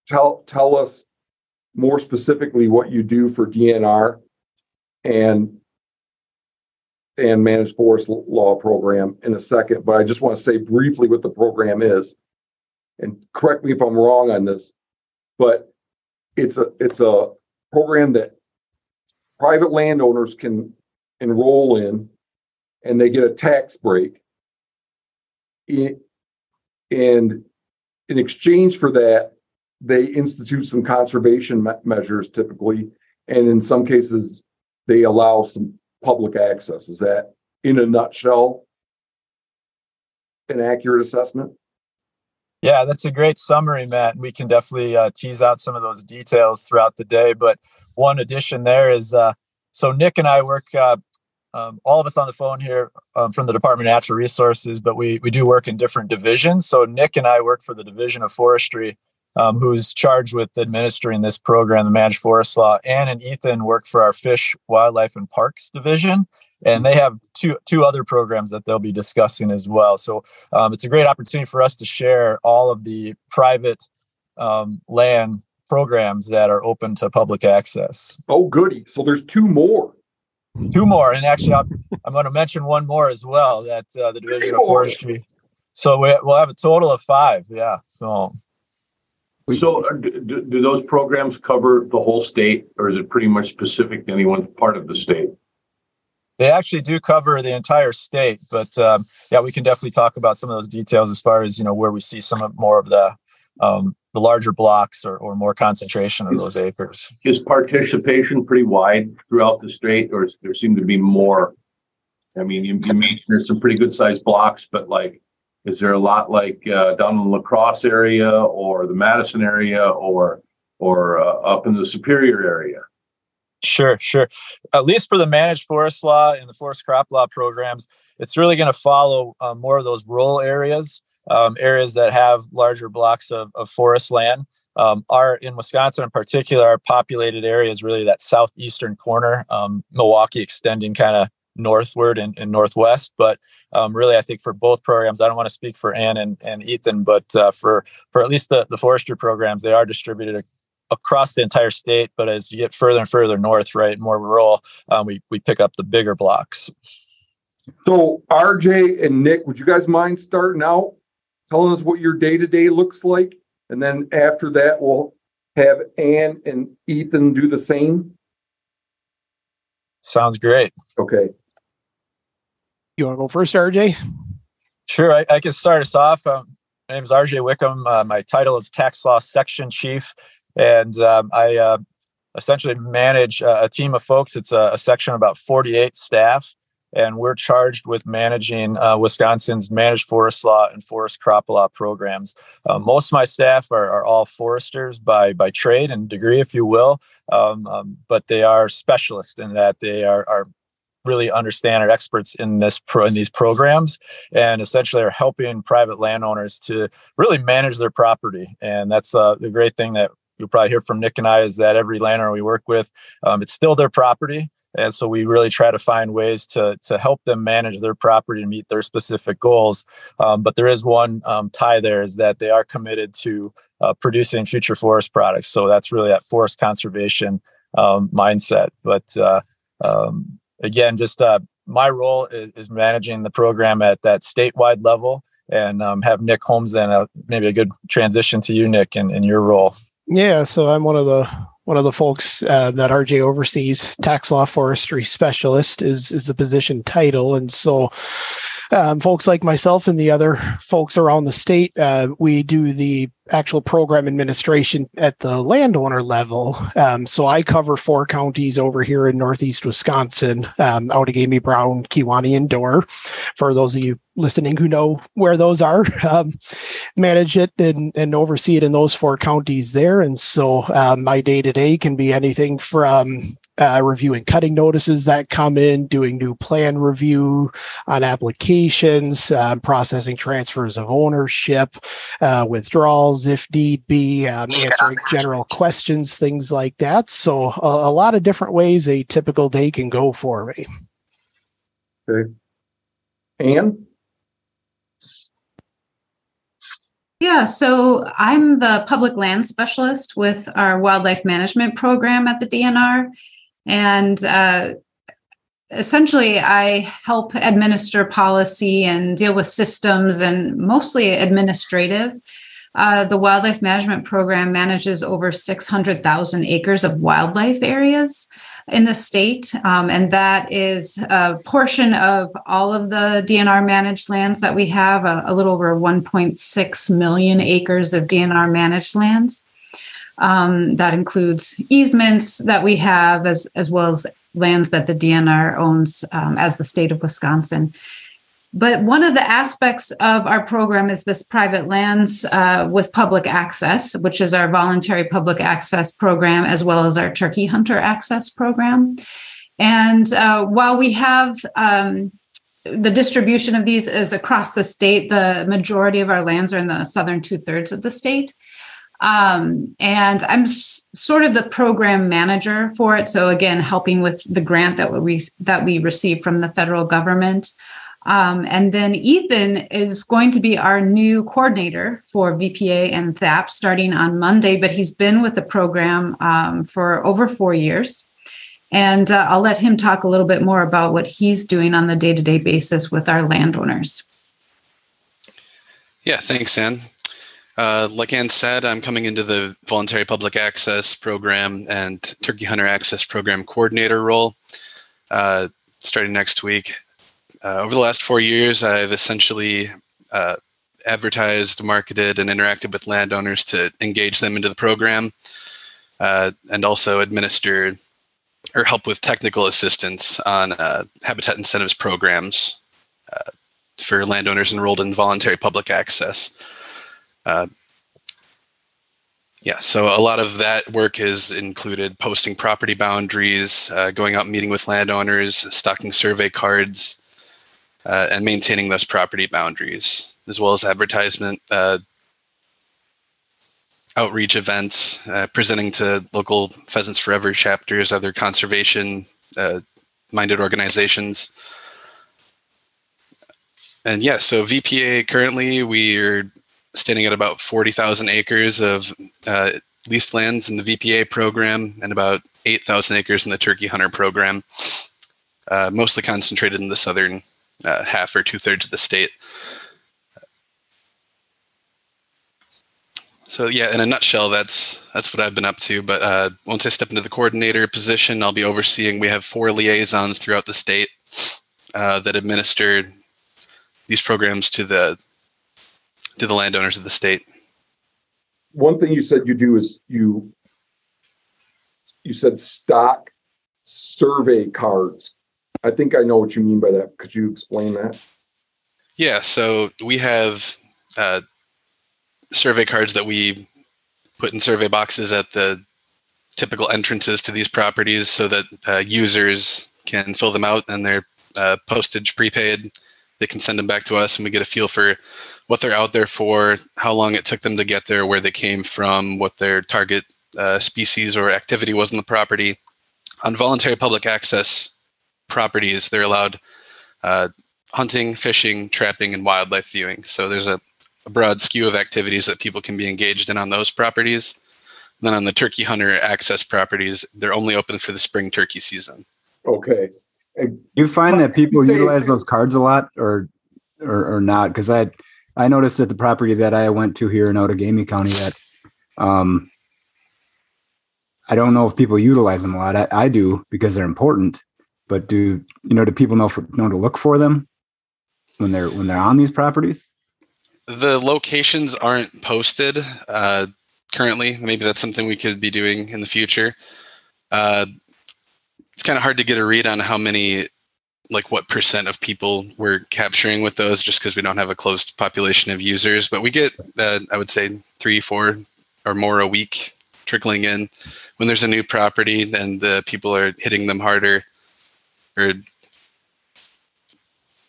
tell tell us more specifically what you do for D N R and and Managed Forest Law program in a second. But I just want to say briefly what the program is. And correct me if I'm wrong on this, but it's a it's a program that private landowners can enroll in, and they get a tax break. It, and in exchange for that, they institute some conservation me- measures typically, and in some cases, they allow some public access. Is that, in a nutshell, an accurate assessment? Yeah, that's a great summary, Matt. We can definitely uh, tease out some of those details throughout the day. But one addition there is, uh, so Nick and I work, uh, um, all of us on the phone here um, from the Department of Natural Resources, but we we do work in different divisions. So Nick and I work for the Division of Forestry, um, who's charged with administering this program, the Managed Forest Law. Ann and Ethan work for our Fish, Wildlife, and Parks Division. And they have two two other programs that they'll be discussing as well. So um, it's a great opportunity for us to share all of the private um, land programs that are open to public access. Oh, goody. So there's two more. Two more. And actually, I'm, I'm going to mention one more as well, that uh, the Division of Forestry. So we, we'll have a total of five. Yeah. So, so do, do those programs cover the whole state, or is it pretty much specific to any one part of the state? They actually do cover the entire state, but um, yeah, we can definitely talk about some of those details as far as, you know, where we see some of more of the um, the larger blocks or, or more concentration of is, those acres. Is participation pretty wide throughout the state, or is, there seem to be more? I mean, you, you mentioned there's some pretty good sized blocks, but like, is there a lot like uh, down in the La Crosse area or the Madison area or or uh, up in the Superior area? Sure, sure. At least for the Managed Forest Law and the Forest Crop Law programs, it's really going to follow uh, more of those rural areas, um, areas that have larger blocks of, of forest land. Um, our, in Wisconsin in particular, our populated area is really that southeastern corner, um, Milwaukee extending kind of northward and, and northwest. But um, really, I think for both programs, I don't want to speak for Ann and, and Ethan, but uh, for, for at least the, the forestry programs, they are distributed across the entire state, but as you get further and further north, right, more rural, um, we we pick up the bigger blocks. So, R J and Nick, would you guys mind starting out, telling us what your day-to-day looks like, and then after that, we'll have Ann and Ethan do the same? Sounds great. Okay. You want to go first, R J? Sure, I, I can start us off. Um, my name is R J Wickham. Uh, my title is Tax Law Section Chief. And um, I uh, essentially manage uh, a team of folks. It's a, a section of about forty-eight staff. and we're charged with managing uh, Wisconsin's Managed Forest Law and Forest Crop Law programs. Uh, most of my staff are, are all foresters by by trade and degree, if you will, um, um, but they are specialists in that they are, are really understand, are experts in this pro, in these programs, and essentially are helping private landowners to really manage their property. And that's uh, the great thing that you'll probably hear from Nick and I is that every landowner we work with, um, it's still their property. And so we really try to find ways to to help them manage their property and meet their specific goals. Um, but there is one um, tie there, is that they are committed to uh, producing future forest products. So that's really that forest conservation um, mindset. But uh, um, again, just uh, my role is, is managing the program at that statewide level, and um, have Nick Holmes then uh, maybe a good transition to you, Nick, and, and your role. Yeah, so I'm one of the one of the folks uh, that R J oversees. Tax law forestry specialist is is the position title, and so um, folks like myself and the other folks around the state, uh, we do the actual program administration at the landowner level. Um, so I cover four counties over here in northeast Wisconsin, um, Outagamie, Brown, Kewanee, and Door. For those of you listening who know where those are, um, manage it and, and oversee it in those four counties there. And so uh, my day-to-day can be anything from uh, reviewing cutting notices that come in, doing new plan review on applications, uh, processing transfers of ownership, uh, withdrawals, if need be, um, answering general questions, things like that. So a, a lot of different ways a typical day can go for me. Okay. Ann? Yeah, so I'm the public land specialist with our wildlife management program at the D N R. And uh, essentially, I help administer policy and deal with systems and mostly administrative. Uh, the wildlife management program manages over six hundred thousand acres of wildlife areas in the state. Um, and that is a portion of all of the D N R managed lands that we have, a, a little over one point six million acres of D N R managed lands. Um, that includes easements that we have, as, as well as lands that the D N R owns um, as the state of Wisconsin. But one of the aspects of our program is this private lands uh, with public access, which is our voluntary public access program, as well as our Turkey Hunter Access Program. And uh, while we have um, the distribution of these is across the state, the majority of our lands are in the southern two thirds of the state. Um, and I'm s- sort of the program manager for it. So again, helping with the grant that we that we receive from the federal government. Um, and then Ethan is going to be our new coordinator for V P A and T H A P starting on Monday, but he's been with the program um, for over four years. And uh, I'll let him talk a little bit more about what he's doing on the day-to-day basis with our landowners. Yeah, thanks, Ann. Uh, like Ann said, I'm coming into the Voluntary Public Access Program and Turkey Hunter Access Program coordinator role uh, starting next week. Uh, over the last four years, I've essentially uh, advertised, marketed, and interacted with landowners to engage them into the program, uh, and also administered or help with technical assistance on uh, habitat incentives programs uh, for landowners enrolled in voluntary public access. Uh, yeah, so a lot of that work is included posting property boundaries, uh, going out and meeting with landowners, stocking survey cards, Uh, and maintaining those property boundaries, as well as advertisement, uh, outreach events, uh, presenting to local Pheasants Forever chapters, other conservation-minded uh, organizations. And yeah, so V P A currently, we're standing at about forty thousand acres of uh, leased lands in the V P A program and about eight thousand acres in the Turkey Hunter program, uh, mostly concentrated in the southern Uh, half or two thirds of the state. So yeah, in a nutshell, that's that's what I've been up to. But uh, once I step into the coordinator position, I'll be overseeing. We have four liaisons throughout the state uh, that administer these programs to the to the landowners of the state. One thing you said you do is you you said stock survey cards. I think I know what you mean by that. Could you explain that? Yeah, so we have uh, survey cards that we put in survey boxes at the typical entrances to these properties so that uh, users can fill them out, and they're uh, postage prepaid. They can send them back to us and we get a feel for what they're out there for, how long it took them to get there, where they came from, what their target uh, species or activity was on the property. On voluntary public access properties, they're allowed uh, hunting, fishing, trapping, and wildlife viewing. So there's a, a broad skew of activities that people can be engaged in on those properties. And then on the turkey hunter access properties, they're only open for the spring turkey season. Okay. You find that people utilize those cards a lot, or or, or not? Because I I noticed at the property that I went to here in Outagamie County that um, I don't know if people utilize them a lot. I, I do, because they're important. But do you know? Do people know for, know to look for them when they're when they're on these properties? The locations aren't posted uh, currently. Maybe that's something we could be doing in the future. Uh, It's kind of hard to get a read on how many, like what percent of people we're capturing with those, just because we don't have a closed population of users. But we get, uh, I would say, three, four or more a week trickling in. When there's a new property, then the people are hitting them harder, or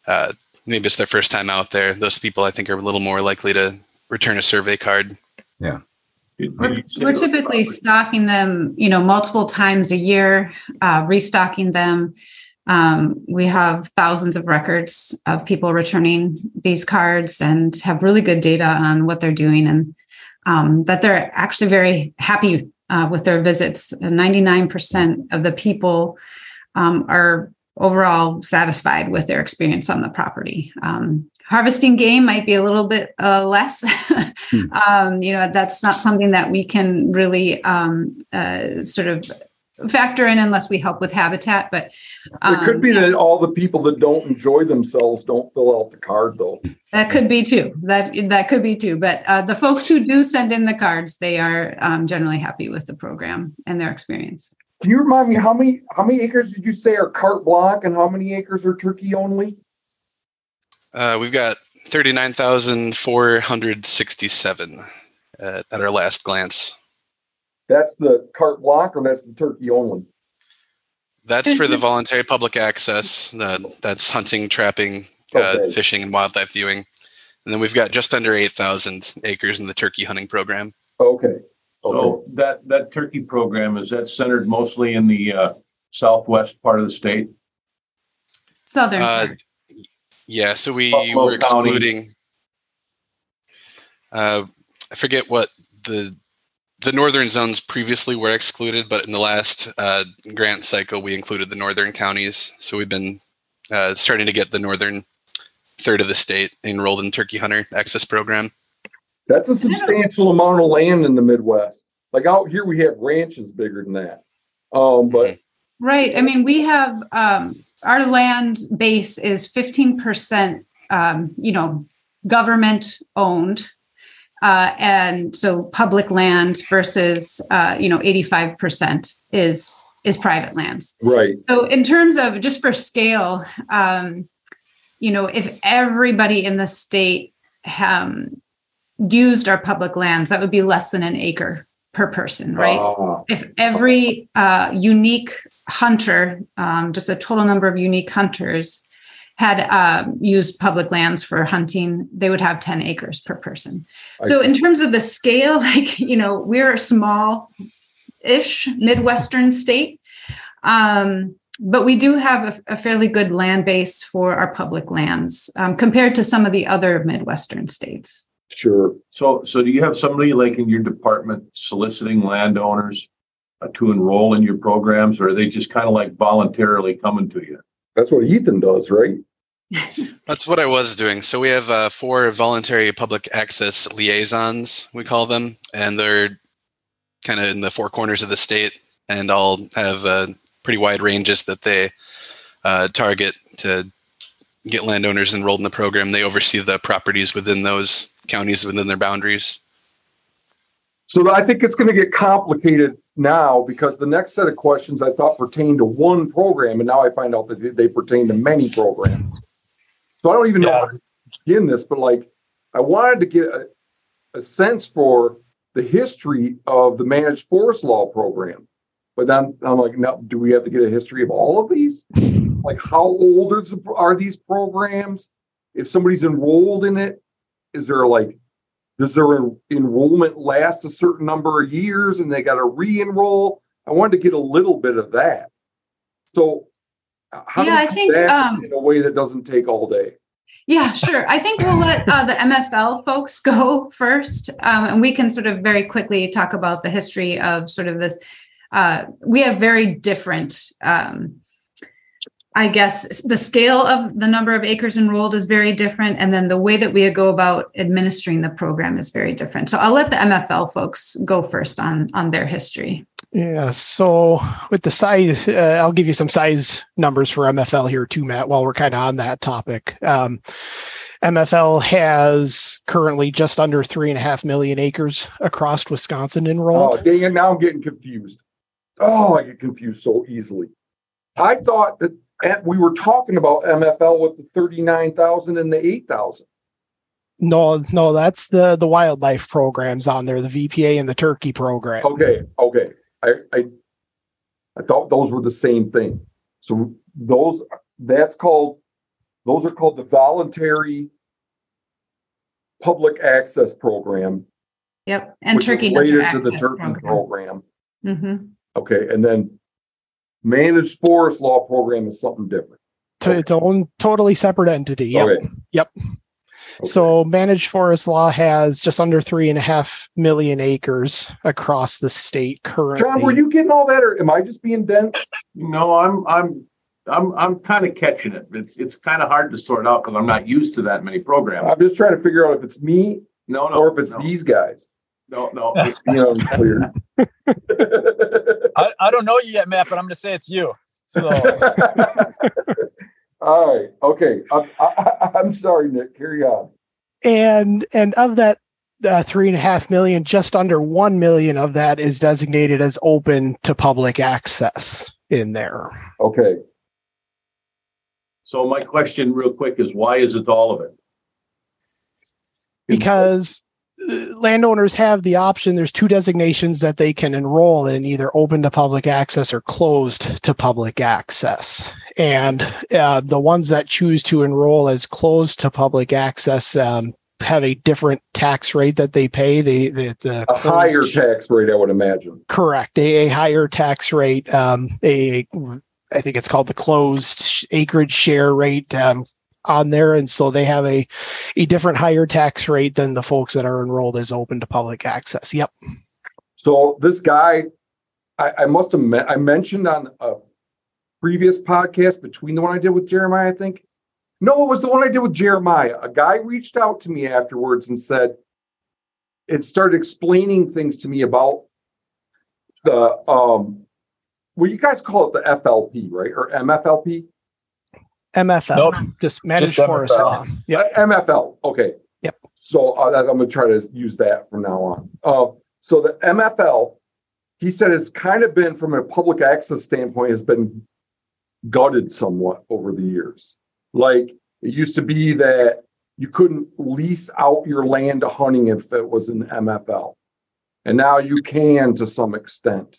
uh, maybe it's their first time out there. Those people, I think, are a little more likely to return a survey card. Yeah. We're, we're typically stocking them, you know, multiple times a year, uh, restocking them. Um, we have thousands of records of people returning these cards and have really good data on what they're doing, and um, that they're actually very happy uh, with their visits. ninety-nine percent of the people um, are overall satisfied with their experience on the property. Um, harvesting game might be a little bit uh, less. hmm. um, you know, that's not something that we can really um, uh, sort of factor in unless we help with habitat. But um, it could be yeah. that all the people that don't enjoy themselves don't fill out the card, though. That could be too. That that could be too. But uh, the folks who do send in the cards, they are um, generally happy with the program and their experience. Can you remind me how many how many acres did you say are carte blanche and how many acres are turkey only? Uh, we've got thirty-nine thousand four hundred sixty-seven uh, at our last glance. That's the carte blanche, or that's the turkey only? That's for the voluntary public access. The, that's hunting, trapping, uh, okay. fishing, and wildlife viewing. And then we've got just under eight thousand acres in the turkey hunting program. Okay. Okay. So that, that turkey program, is that centered mostly in the uh, southwest part of the state? Southern. Uh, yeah, so we Buffalo were excluding, uh, I forget what the the northern zones previously were excluded, but in the last uh, grant cycle, we included the northern counties. So we've been uh, starting to get the northern third of the state enrolled in Turkey Hunter Access Program. That's a substantial amount of land in the Midwest. Like out here, we have ranches bigger than that. Um, but right. I mean, we have um, our land base is fifteen percent, um, you know, government owned. Uh, and so public land versus, uh, you know, eighty-five percent is is private lands. Right. So in terms of just for scale, um, you know, if everybody in the state um used our public lands, that would be less than an acre per person, right? Uh, if every uh, unique hunter, um, just a total number of unique hunters had uh, used public lands for hunting, they would have ten acres per person. I so see. In terms of the scale, like, you know, we're a small-ish Midwestern state, um, but we do have a, a fairly good land base for our public lands um, compared to some of the other Midwestern states. Sure. So, so do you have somebody like in your department soliciting landowners uh, to enroll in your programs, or are they just kind of like voluntarily coming to you? That's what Ethan does, right? That's what I was doing. So we have uh, four voluntary public access liaisons, we call them, and they're kind of in the four corners of the state, and all have uh, pretty wide ranges that they uh, target to get landowners enrolled in the program. They oversee the properties within those counties, within their boundaries. So I think it's going to get complicated now, because the next set of questions I thought pertained to one program, and now I find out that they pertain to many programs. So I don't even yeah. know how to begin this, but like I wanted to get a, a sense for the history of the Managed Forest Law program. But then I'm like, no, do we have to get a history of all of these? Like, how old is, are these programs? If somebody's enrolled in it, is there like, does their enrollment last a certain number of years and they got to re-enroll? I wanted to get a little bit of that. So how yeah, do I think, that um, in a way that doesn't take all day? Yeah, sure. I think we'll let uh, the M F L folks go first, um, and we can sort of very quickly talk about the history of sort of this. Uh, we have very different, um, I guess, the scale of the number of acres enrolled is very different, and then the way that we go about administering the program is very different. So I'll let the M F L folks go first on on their history. Yeah, so with the size, uh, I'll give you some size numbers for M F L here too, Matt, while we're kind of on that topic. Um, M F L has currently just under three and a half million acres across Wisconsin enrolled. Oh, dang it, now I'm getting confused. Oh, I get confused so easily. I thought that we were talking about M F L with the thirty-nine thousand and the eight thousand. No, no, that's the, the wildlife programs on there, the V P A and the turkey program. Okay, okay. I, I I thought those were the same thing. So those that's called those are called the Voluntary Public Access Program. Yep, and Turkey Hunter Access to the Turkey Program. program. Mm-hmm. Okay, and then Managed Forest Law Program is something different. To okay. its own totally separate entity. Yep. Okay. Yep. Okay. So Managed Forest Law has just under three and a half million acres across the state currently. John, were you getting all that, or am I just being dense? No, I'm I'm I'm I'm kind of catching it. It's it's kind of hard to sort out because I'm not used to that many programs. I'm just trying to figure out if it's me no, no, or if it's no. these guys. No, no. It, you know, it's clear. I, I don't know you yet, Matt, but I'm going to say it's you. So. All right. Okay. I'm, I, I'm sorry, Nick. Carry on. And and of that uh, three and a half million, just under one million of that is designated as open to public access in there. Okay. So my question real quick is, why isn't all of it? Because landowners have the option. There's two designations that they can enroll in, either open to public access or closed to public access. And uh, the ones that choose to enroll as closed to public access um, have a different tax rate that they pay. They, they the a higher tax rate, I would imagine. Correct. A, a higher tax rate. Um, a I think it's called the closed acreage share rate. Um, on there, and so they have a a different higher tax rate than the folks that are enrolled as open to public access. Yep. So this guy, I, I must have met, I mentioned on a previous podcast between the one I did with Jeremiah, I think. No, it was the one I did with Jeremiah. A guy reached out to me afterwards and said, it started explaining things to me about the, um, well, you guys call it the F L P, right? Or M F L P? M F L, nope. just Managed Forest Law. Yep. M F L, okay. Yep. So uh, I'm going to try to use that from now on. Uh, so the M F L, he said, has kind of been, from a public access standpoint, has been gutted somewhat over the years. Like, it used to be that you couldn't lease out your land to hunting if it was an M F L. And now you can to some extent.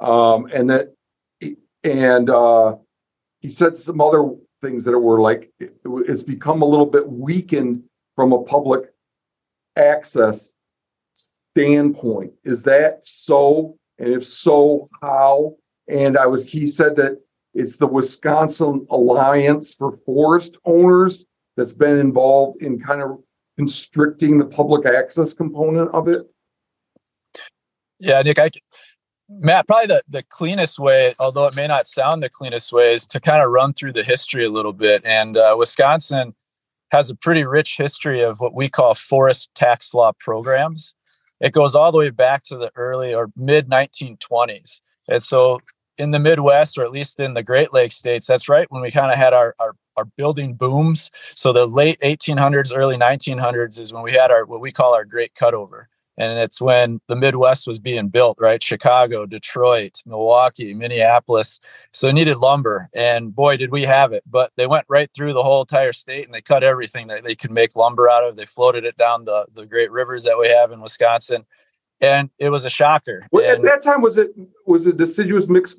Um, and that, and uh, he said some other things that were like, it's become a little bit weakened from a public access standpoint. Is that so? And if so, how? And I was, he said that it's the Wisconsin Alliance for Forest Owners that's been involved in kind of constricting the public access component of it. Yeah, Nick, I Matt, probably the, the cleanest way, although it may not sound the cleanest way, is to kind of run through the history a little bit. And uh, Wisconsin has a pretty rich history of what we call forest tax law programs. It goes all the way back to the early or mid nineteen twenties. And so in the Midwest, or at least in the Great Lakes states, that's right when we kind of had our, our, our building booms. So the late eighteen hundreds, early nineteen hundreds is when we had our what we call our great cutover. And it's when the Midwest was being built, right? Chicago, Detroit, Milwaukee, Minneapolis. So they needed lumber. And boy, did we have it. But they went right through the whole entire state and they cut everything that they could make lumber out of. They floated it down the, the great rivers that we have in Wisconsin. And it was a shocker. Well, at that time, was it was it deciduous mixed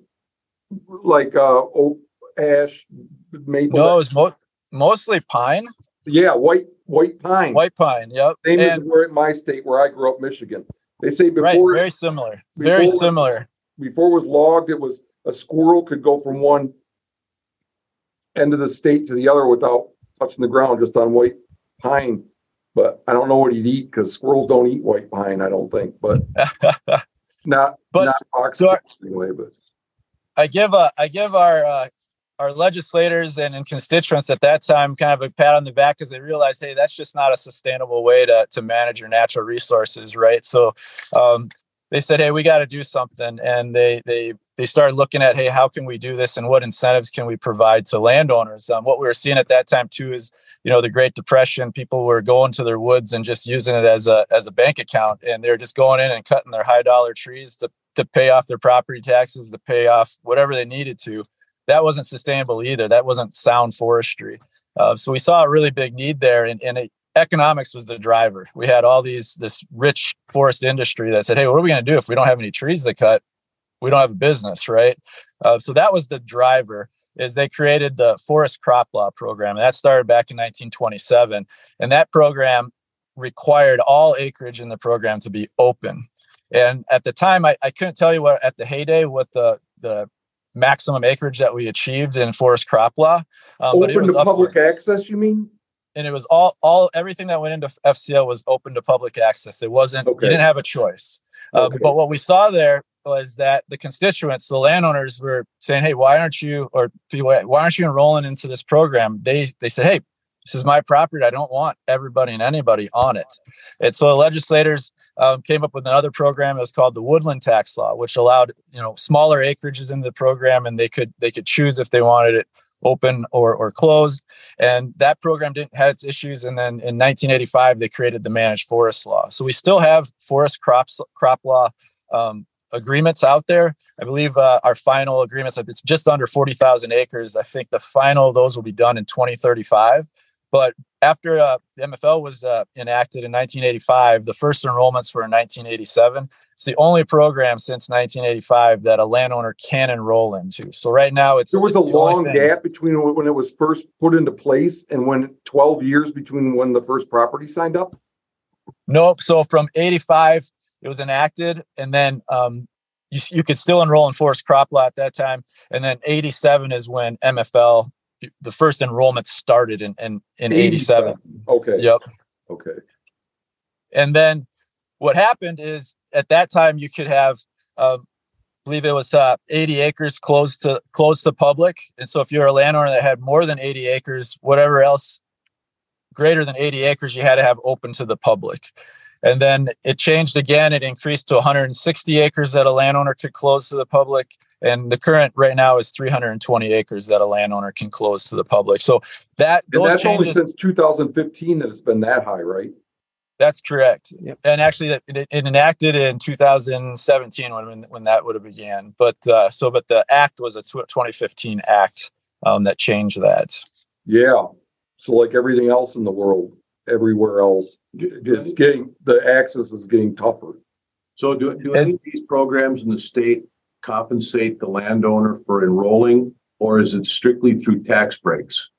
like uh, oak, ash, maple? No, it was mo- mostly pine. Yeah, white white pine. White pine, yep. Same and, as where in my state where I grew up, Michigan. They say before... Right, very similar. Before, very similar. Before it was logged, it was a squirrel could go from one end of the state to the other without touching the ground, just on white pine. But I don't know what he'd eat because squirrels don't eat white pine, I don't think. But not but, not fox so our, anyway. But I give a I give our uh, our legislators and, and constituents at that time kind of a pat on the back because they realized, hey, that's just not a sustainable way to to manage your natural resources, right? So um, they said, hey, we got to do something, and they they. They started looking at, hey, how can we do this and what incentives can we provide to landowners? Um, what we were seeing at that time, too, is, you know, the Great Depression, people were going to their woods and just using it as a as a bank account. And they're just going in and cutting their high dollar trees to, to pay off their property taxes, to pay off whatever they needed to. That wasn't sustainable either. That wasn't sound forestry. Uh, so we saw a really big need there. And, and it, economics was the driver. We had all these this rich forest industry that said, hey, what are we going to do if we don't have any trees to cut? We don't have a business, right? Uh, so that was the driver, is they created the Forest Crop Law program. And that started back in nineteen twenty-seven. And that program required all acreage in the program to be open. And at the time, I, I couldn't tell you what at the heyday what the, the maximum acreage that we achieved in Forest Crop Law. Um, open but it was to upwards. Public access, you mean? And it was all, all, everything that went into F C L was open to public access. It wasn't, okay. You didn't have a choice. Uh, okay. But what we saw there was that the constituents, the landowners, were saying, hey, why aren't you, or why aren't you enrolling into this program? They they said, hey, this is my property. I don't want everybody and anybody on it. And so the legislators um, came up with another program. It was called the Woodland Tax Law, which allowed, you know, smaller acreages in the program, and they could they could choose if they wanted it open or or closed. And that program didn't have its issues. And then in nineteen eighty-five, they created the Managed Forest Law. So we still have forest crops, crop law um, agreements out there. I believe uh, our final agreements, it's just under forty thousand acres. I think the final of those will be done in twenty thirty-five. But after uh, the M F L was uh, enacted in nineteen eighty-five, the first enrollments were in nineteen eighty-seven. It's the only program since nineteen eighty-five that a landowner can enroll into. So right now it's... There was it's a the long gap between when it was first put into place and when twelve years between when the first property signed up? Nope. So from eighty-five... it was enacted, and then um, you, you could still enroll in Forest Crop Law at that time. And then eighty-seven is when M F L, the first enrollment started in in, in eighty-seven. Okay. Yep. Okay. And then what happened is at that time you could have, um, I believe it was uh, eighty acres closed to closed to public. And so if you're a landowner that had more than eighty acres, whatever else greater than eighty acres, you had to have open to the public. And then it changed again. It increased to one hundred sixty acres that a landowner could close to the public. And the current right now is three hundred twenty acres that a landowner can close to the public. So that those and that's changes, only since two thousand fifteen that it's been that high, right? That's correct. Yep. And actually, it, it enacted in two thousand seventeen when when that would have began. But uh, so, but the act was a twenty fifteen act um, that changed that. Yeah. So like everything else in the world. Everywhere else, it's getting the access is getting tougher. So, do, do any of these programs in the state compensate the landowner for enrolling, or is it strictly through tax breaks?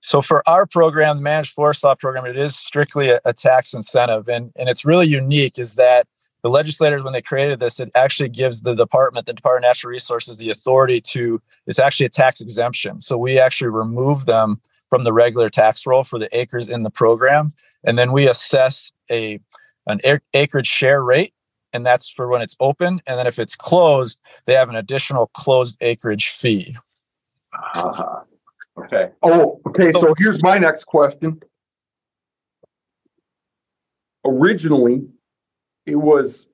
So, for our program, the Managed Forest Law program, it is strictly a, a tax incentive, and and it's really unique. Is that the legislators, when they created this, it actually gives the department, the Department of Natural Resources, the authority to. It's actually a tax exemption, so we actually remove them from the regular tax roll for the acres in the program, and then we assess a an acreage share rate, and that's for when it's open. And then if it's closed, they have an additional closed acreage fee. Uh, okay. Oh, okay. So here's my next question. Originally, it was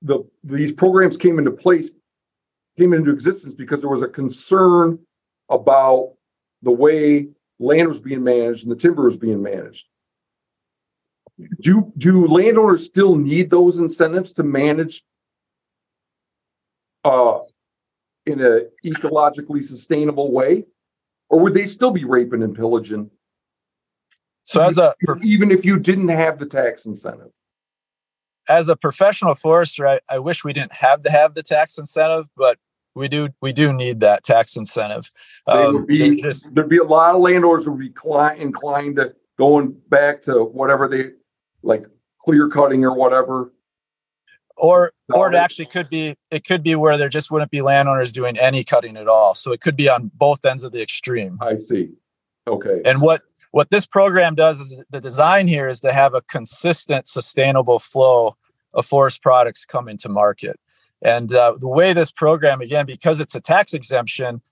the these programs came into place, came into existence because there was a concern about the way land was being managed and the timber was being managed. Do do landowners still need those incentives to manage uh, in an ecologically sustainable way, or would they still be raping and pillaging? So, as a even if you didn't have the tax incentive, as a professional forester, I, I wish we didn't have to have the tax incentive, but we do. We do need that tax incentive. Um, be, just, there'd be a lot of landowners would be inclined, inclined to going back to whatever they like, clear cutting or whatever. Or or it actually could be, it could be where there just wouldn't be landowners doing any cutting at all. So it could be on both ends of the extreme. I see. Okay. And what, what this program does is the design here is to have a consistent, sustainable flow of forest products coming to market. And uh, the way this program, again, because it's a tax exemption,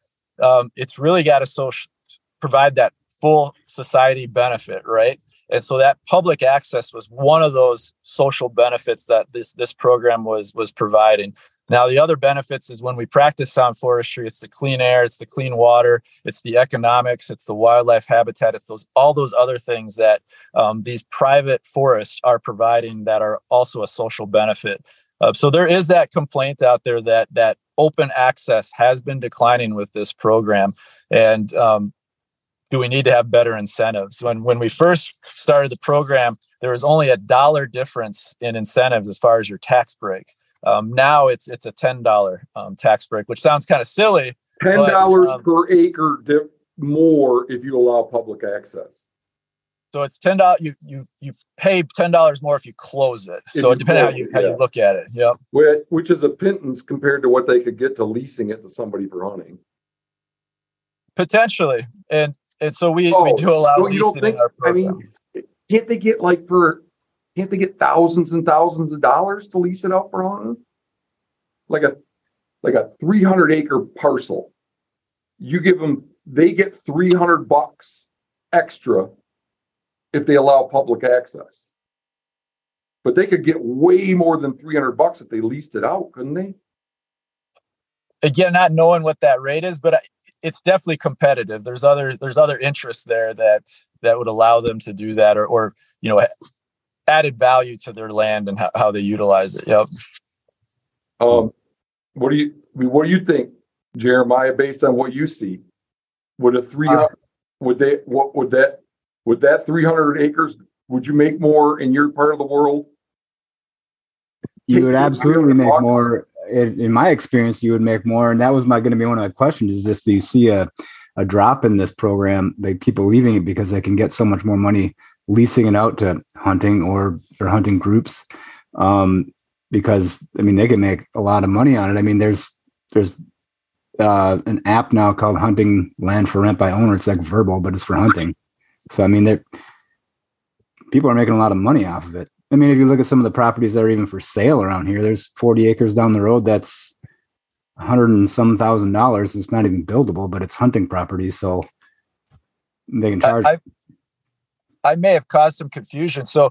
um, it's really got to social, provide that full society benefit, right? And so that public access was one of those social benefits that this this program was was providing. Now, the other benefits is when we practice sound forestry, it's the clean air, it's the clean water, it's the economics, it's the wildlife habitat, it's those all those other things that um, these private forests are providing that are also a social benefit. Uh, so there is that complaint out there that that open access has been declining with this program. And um, do we need to have better incentives? When when we first started the program, there was only a dollar difference in incentives as far as your tax break. Um, now it's it's a ten dollars um, tax break, which sounds kind of silly. ten dollars but, um, per acre dip more if you allow public access. So it's ten dollars. You you you pay ten dollars more if you close it. If so it depends how you how yeah. you look at it. Yep. Which, which is a pittance compared to what they could get to leasing it to somebody for hunting. Potentially, and. And so we, oh, we do allow so leasing in our program. I mean, can't they get like for can't they get thousands and thousands of dollars to lease it out for hunting? Like a like a three hundred acre parcel, you give them they get three hundred bucks extra if they allow public access. But they could get way more than three hundred bucks if they leased it out, couldn't they? Again, not knowing what that rate is, but I, it's definitely competitive. There's other there's other interests there that that would allow them to do that, or or you know, added value to their land and how, how they utilize it. Yep. Um, what do you what do you think, Jeremiah? Based on what you see, would a three hundred uh, would they what would that would that three hundred acres would you make more in your part of the world? You would absolutely make more. In my experience, you would make more. And that was my going to be one of my questions is if you see a, a drop in this program, they keep leaving it because they can get so much more money leasing it out to hunting or, or hunting groups. Um, because, I mean, they can make a lot of money on it. I mean, there's there's uh, an app now called Hunting Land for Rent by Owner. It's like verbal, but it's for hunting. So, I mean, people are making a lot of money off of it. I mean, if you look at some of the properties that are even for sale around here, there's forty acres down the road that's a hundred and some thousand dollars. It's not even buildable, but it's hunting property, so they can charge. I, I, I may have caused some confusion. So,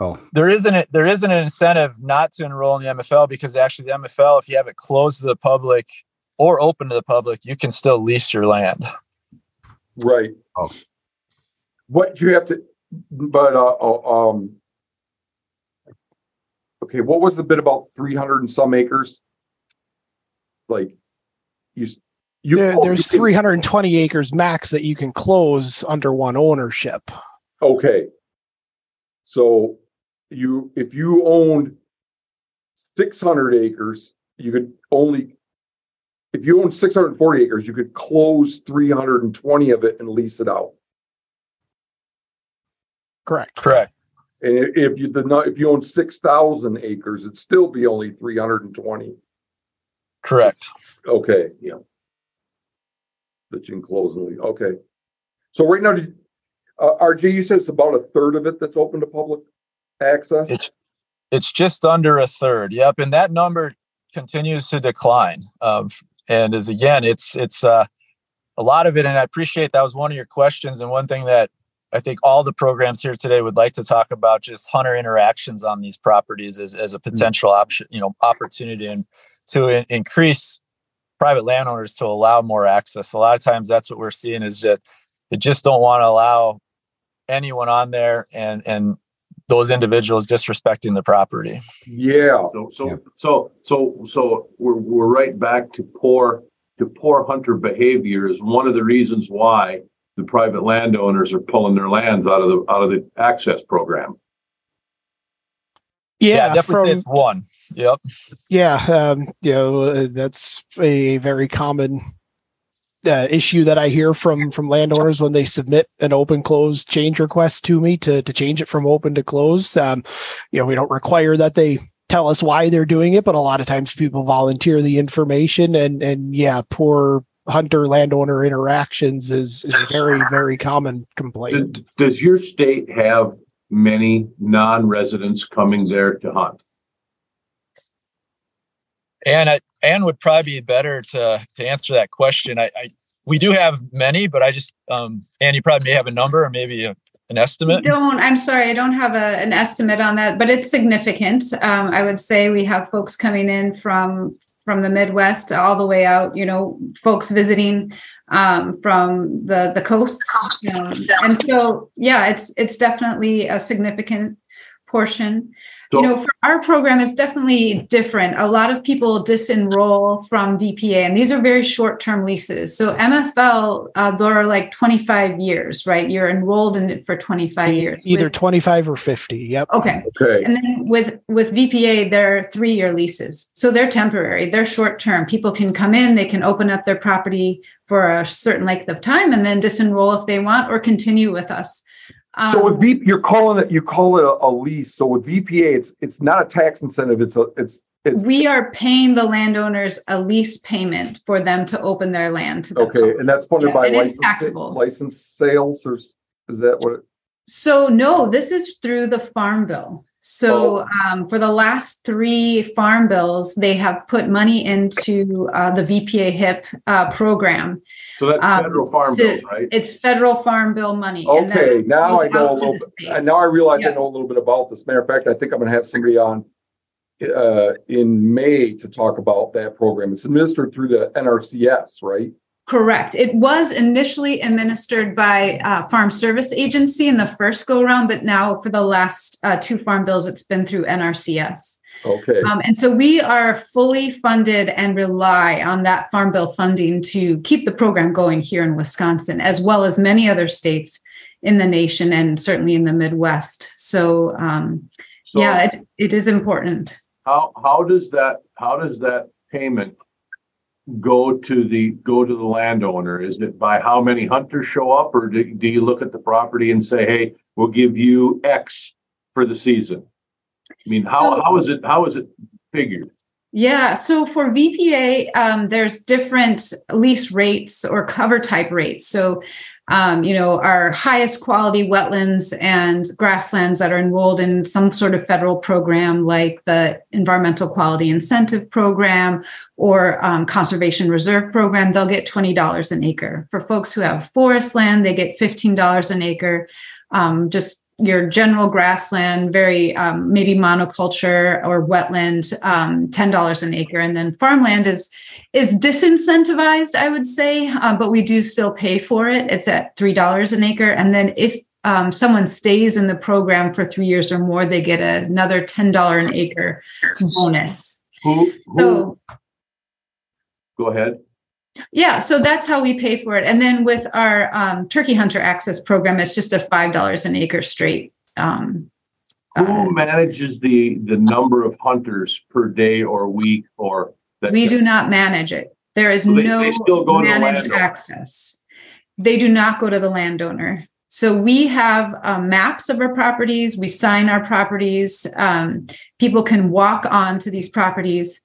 oh, there isn't there isn't an incentive not to enroll in the M F L because actually the M F L, if you have it closed to the public or open to the public, you can still lease your land. Right. Oh. What you have to, but uh, um. Okay, what was the bit about three hundred and some acres? Like, you, you there, there's you three hundred twenty can, acres max that you can close under one ownership. Okay, so you if you owned six hundred acres, you could only if you owned six hundred forty acres, you could close three hundred twenty of it and lease it out. Correct. Correct. And if you did not, if you own six thousand acres, it'd still be only three hundred and twenty. Correct. Okay. Yeah. That you can close and leave. Okay. So right now, uh, R J, you said it's about a third of it that's open to public access. It's it's just under a third. Yep, and that number continues to decline. Um, and as again, it's it's uh, a lot of it. And I appreciate that was one of your questions, and one thing that I think all the programs here today would like to talk about just hunter interactions on these properties as, as a potential option, you know, opportunity and to in, increase private landowners to allow more access. A lot of times that's what we're seeing is that they just don't want to allow anyone on there and, and those individuals disrespecting the property. Yeah. So so yeah. so so so we're we're right back to poor to poor hunter behavior is one of the reasons why the private landowners are pulling their lands out of the out of the access program. Yeah, yeah definitely from, say it's one. Yep. Yeah, um, you know, that's a very common Uh, issue that I hear from from landowners when they submit an open close change request to me to to change it from open to close. Um, you know, we don't require that they tell us why they're doing it, but a lot of times people volunteer the information, and and yeah, poor hunter landowner interactions is, is a very very common complaint. Does, does your state have many non-residents coming there to hunt? And I, Ann would probably be better to to answer that question. I, I we do have many, but I just um, Ann, you probably may have a number or maybe a, an estimate. I don't. I'm sorry, I don't have a, an estimate on that, but it's significant. Um, I would say we have folks coming in from from the Midwest all the way out. You know, folks visiting um, from the the coast, um, and so yeah, it's it's definitely a significant portion. You know, for our program, it's definitely different. A lot of people disenroll from V P A, and these are very short-term leases. So M F L, uh, they're like twenty-five years, right? You're enrolled in it for twenty-five years. Either with, twenty-five or fifty, yep. Okay. okay. And then with, with V P A, they're three-year leases. So they're temporary. They're short-term. People can come in. They can open up their property for a certain length of time and then disenroll if they want or continue with us. So with V P A, you're calling it you call it a, a lease. So with V P A, it's it's not a tax incentive. It's a it's it's. We are paying the landowners a lease payment for them to open their land to the okay, public. And that's funded yeah, by license, license sales, or is that what? It, so no, this is through the Farm Bill. So oh. um, for the last three Farm Bills, they have put money into uh, the V P A HIP uh, program. So that's federal um, farm bill, right? It's federal farm bill money. Okay, now I know a little bit. And now I realize yeah. I know a little bit about this. Matter of fact, I think I'm going to have somebody on uh, in May to talk about that program. It's administered through the N R C S, right? Correct. It was initially administered by uh, Farm Service Agency in the first go round, but now for the last uh, two farm bills, it's been through N R C S. Okay. Um, and so we are fully funded and rely on that Farm Bill funding to keep the program going here in Wisconsin, as well as many other states in the nation and certainly in the Midwest. So, um, so yeah, it, it is important. How how does that how does that payment go to the go to the landowner? Is it by how many hunters show up, or do, do you look at the property and say, "Hey, we'll give you X for the season"? I mean, how, so, how is it how is it figured? Yeah, so for V P A, um, there's different lease rates or cover type rates. So, um, you know, our highest quality wetlands and grasslands that are enrolled in some sort of federal program like the Environmental Quality Incentive Program or um, Conservation Reserve Program, they'll get twenty dollars an acre. For folks who have forest land, they get fifteen dollars an acre, um, just your general grassland, very um, maybe monoculture or wetland, um, ten dollars an acre. And then farmland is is disincentivized, I would say, uh, but we do still pay for it. It's at three dollars an acre. And then if um, someone stays in the program for three years or more, they get another ten dollars an acre bonus. Who, who, so, go ahead. Yeah, so that's how we pay for it. And then with our um, Turkey Hunter Access Program, it's just a five dollars an acre straight. Um, Who uh, manages the the number of hunters per day or week? Or that we do not manage it. There is so they, no they still go managed access. They do not go to the landowner. So we have uh, maps of our properties. We sign our properties. Um, people can walk on to these properties.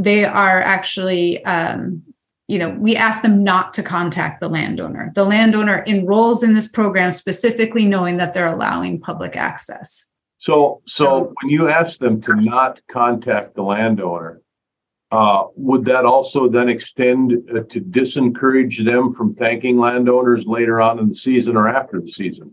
They are actually... Um, You know, we ask them not to contact the landowner. The landowner enrolls in this program specifically knowing that they're allowing public access. So, so, so when you ask them to not contact the landowner, uh, would that also then extend uh, to disencourage them from thanking landowners later on in the season or after the season?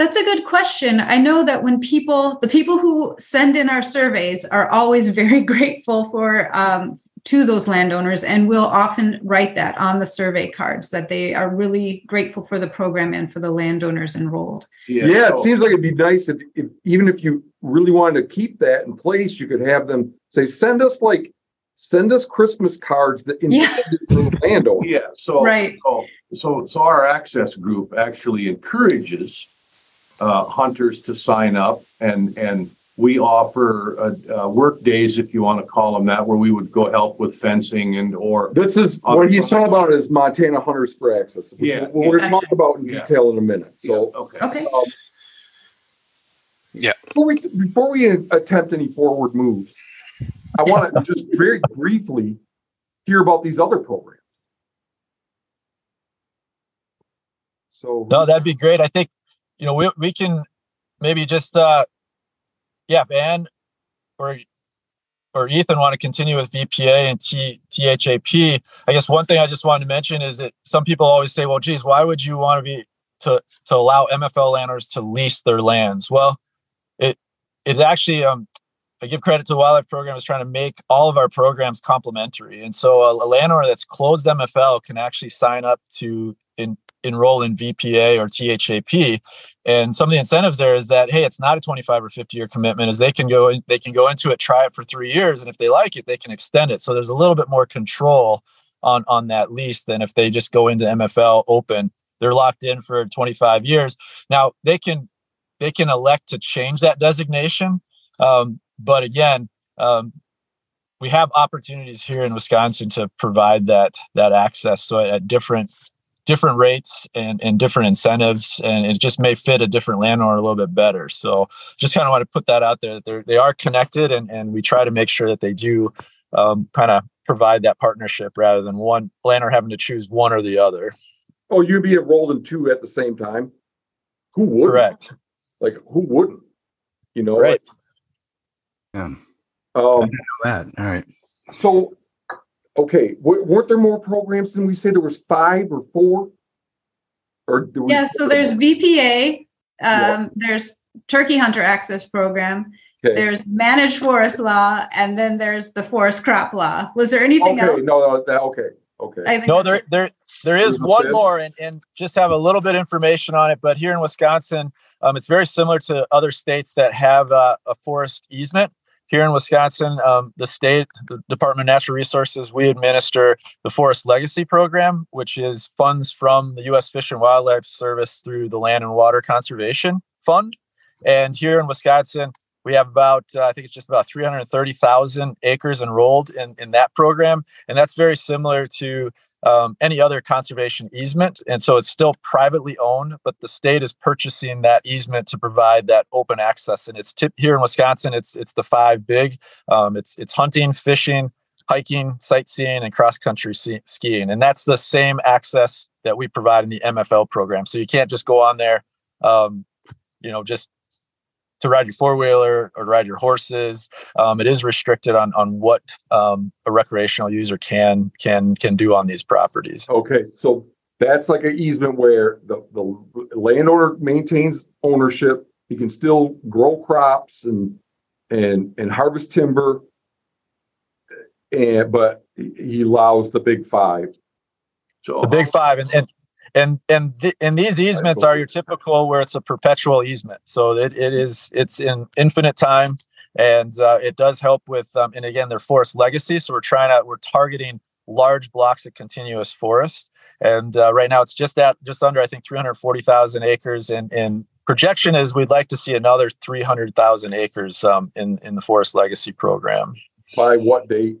That's a good question. I know that when people, the people who send in our surveys are always very grateful for um, to those landowners, and we'll often write that on the survey cards, that they are really grateful for the program and for the landowners enrolled. Yeah, yeah it seems like it'd be nice if, if even if you really wanted to keep that in place, you could have them say, send us like, send us Christmas cards that intended yeah. for the landowner. Yeah, so, right. so, so, so our access group actually encourages uh, hunters to sign up, and and we offer uh, uh, work days, if you want to call them that, where we would go help with fencing and or. This is what he's talking about is Montana Hunters for Access. Which yeah, we're going to talk about in yeah. detail in a minute. So yeah. okay. okay. Um, yeah. Before we before we attempt any forward moves, I want to just very briefly hear about these other programs. So no, that'd be great. I think you know we we can maybe just. Uh, Yeah, Ann or or Ethan want to continue with V P A and T, THAP. I guess one thing I just wanted to mention is that some people always say, well, geez, why would you want to be to to allow M F L landowners to lease their lands? Well, it it's actually um, I give credit to the wildlife program is trying to make all of our programs complementary. And so a, a landowner that's closed M F L can actually sign up to in enroll in V P A or THAP. And some of the incentives there is that, hey, it's not a twenty-five or fifty year commitment, is they can go they can go into it, try it for three years. And if they like it, they can extend it. So there's a little bit more control on, on that lease than if they just go into M F L open, they're locked in for twenty-five years. Now they can, they can elect to change that designation. Um, but again, um, we have opportunities here in Wisconsin to provide that, that access. So at different different rates and, and different incentives, and it just may fit a different landowner a little bit better. So just kind of want to put that out there, that they are connected, and, and we try to make sure that they do um, kind of provide that partnership rather than one landowner having to choose one or the other. Oh, you'd be enrolled in two at the same time? Who wouldn't? Correct. Like, who wouldn't? You know? Right. Like, yeah. Um, I didn't know that. All right. So... Okay, w- weren't there more programs than we said? There was five or four? Or do we yeah, so there's V P A, um, yeah. there's Turkey Hunter Access Program, okay. there's Managed Forest Law, and then there's the Forest Crop Law. Was there anything okay, else? No, that, okay, okay. No, there, there, there is one more, and, and just have a little bit of information on it, but here in Wisconsin, um, it's very similar to other states that have uh, a forest easement. Here in Wisconsin, um, the state, the Department of Natural Resources, we administer the Forest Legacy Program, which is funds from the U S Fish and Wildlife Service through the Land and Water Conservation Fund. And here in Wisconsin, we have about, uh, I think it's just about three hundred thirty thousand acres enrolled in, in that program. And that's very similar to um, any other conservation easement. And so it's still privately owned, but the state is purchasing that easement to provide that open access. And it's tip here in Wisconsin, it's it's the five big. Um, it's it's hunting, fishing, hiking, sightseeing, and cross-country see- skiing. And that's the same access that we provide in the M F L program. So you can't just go on there, um, you know, just to ride your four-wheeler or to ride your horses. Um, it is restricted on on what um, a recreational user can can can do on these properties. Okay, so that's like an easement where the, the landowner maintains ownership. He can still grow crops and and and harvest timber, and but he allows the big five. So the big five and. and And and th- and these easements are your typical where it's a perpetual easement, so it it is it's in infinite time, and uh, it does help with um, and again their forest legacy. So we're trying to we're targeting large blocks of continuous forest, and uh, right now it's just at just under I think three hundred forty thousand acres, and and projection is we'd like to see another three hundred thousand acres um, in in the forest legacy program. By what date?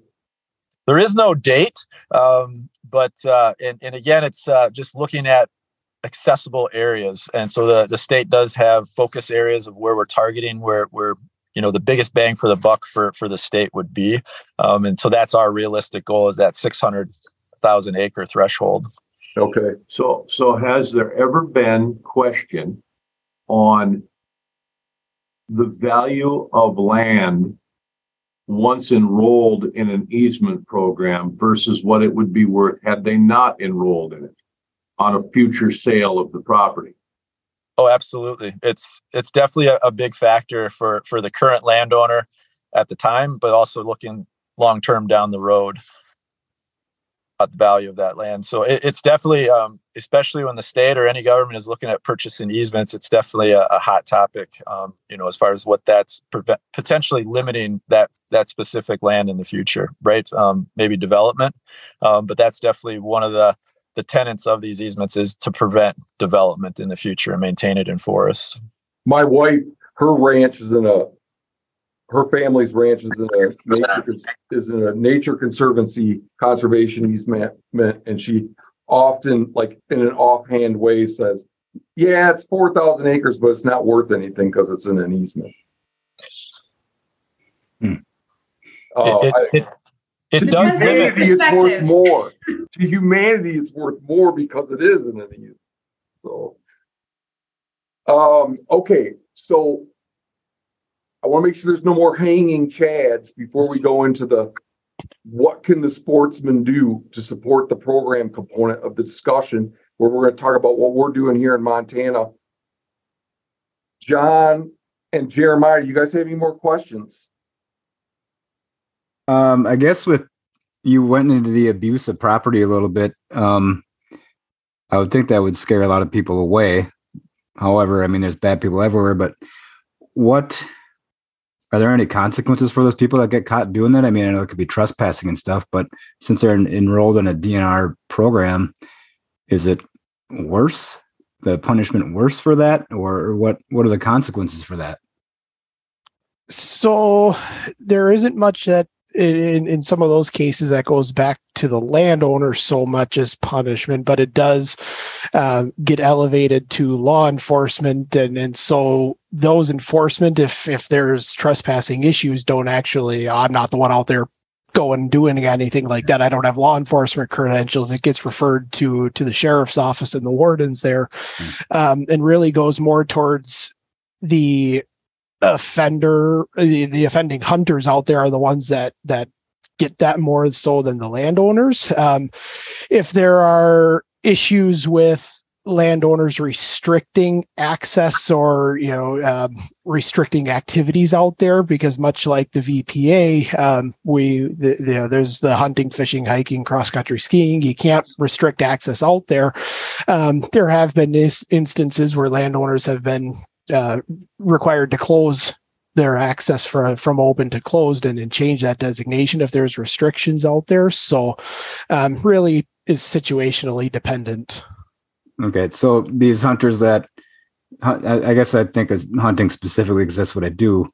There is no date, um, but uh, and, and again, it's uh, just looking at accessible areas. And so the, the state does have focus areas of where we're targeting, where where you know the biggest bang for the buck for for the state would be. Um, and so that's our realistic goal, is that six hundred thousand acre threshold. Okay. So so has there ever been question on the value of land once enrolled in an easement program versus what it would be worth had they not enrolled in it on a future sale of the property? Oh, absolutely. It's it's definitely a, a big factor for, for the current landowner at the time, but also looking long-term down the road about the value of that land. So it, it's definitely, um, especially when the state or any government is looking at purchasing easements, it's definitely a, a hot topic, um, you know, as far as what that's prevent, potentially limiting that, that specific land in the future, right? Um, maybe development, um, but that's definitely one of the, the tenets of these easements is to prevent development in the future and maintain it in forests. My wife, her ranch is in a, her family's ranch is in a nature, is in a nature conservancy conservation easement, and she often, like in an offhand way, says, "Yeah, it's four thousand acres, but it's not worth anything because it's in an easement." Hmm. Uh, it it, it, it does. Humanity, it's worth more. To humanity, it's worth more because it is in an easement. So, um, okay, so. I want to make sure there's no more hanging chads before we go into the what can the sportsman do to support the program component of the discussion, where we're going to talk about what we're doing here in Montana. John and Jeremiah, do you guys have any more questions? Um, I guess with you went into the abuse of property a little bit. Um, I would think that would scare a lot of people away. However, I mean, there's bad people everywhere, but what... Are there any consequences for those people that get caught doing that? I mean, I know it could be trespassing and stuff, but since they're en- enrolled in a D N R program, is it worse? The punishment worse for that? Or what, what are the consequences for that? So there isn't much that in, in some of those cases that goes back to the landowner so much as punishment, but it does uh, get elevated to law enforcement. And, and so those enforcement, if if there's trespassing issues, don't actually, I'm not the one out there going doing anything like that. I don't have law enforcement credentials. It gets referred to to the sheriff's office and the wardens there, mm-hmm. um, and really goes more towards the offender. The, the offending hunters out there are the ones that that get that more so than the landowners. Um, if there are issues with landowners restricting access or, you know, um, restricting activities out there, because much like the V P A, um, we, the, the, there's the hunting, fishing, hiking, cross country skiing. You can't restrict access out there. Um, there have been is- instances where landowners have been uh, required to close their access for, from open to closed and then change that designation if there's restrictions out there. So um, really is situationally dependent. Okay, so these hunters that, I guess I think as hunting specifically, because that's what I do,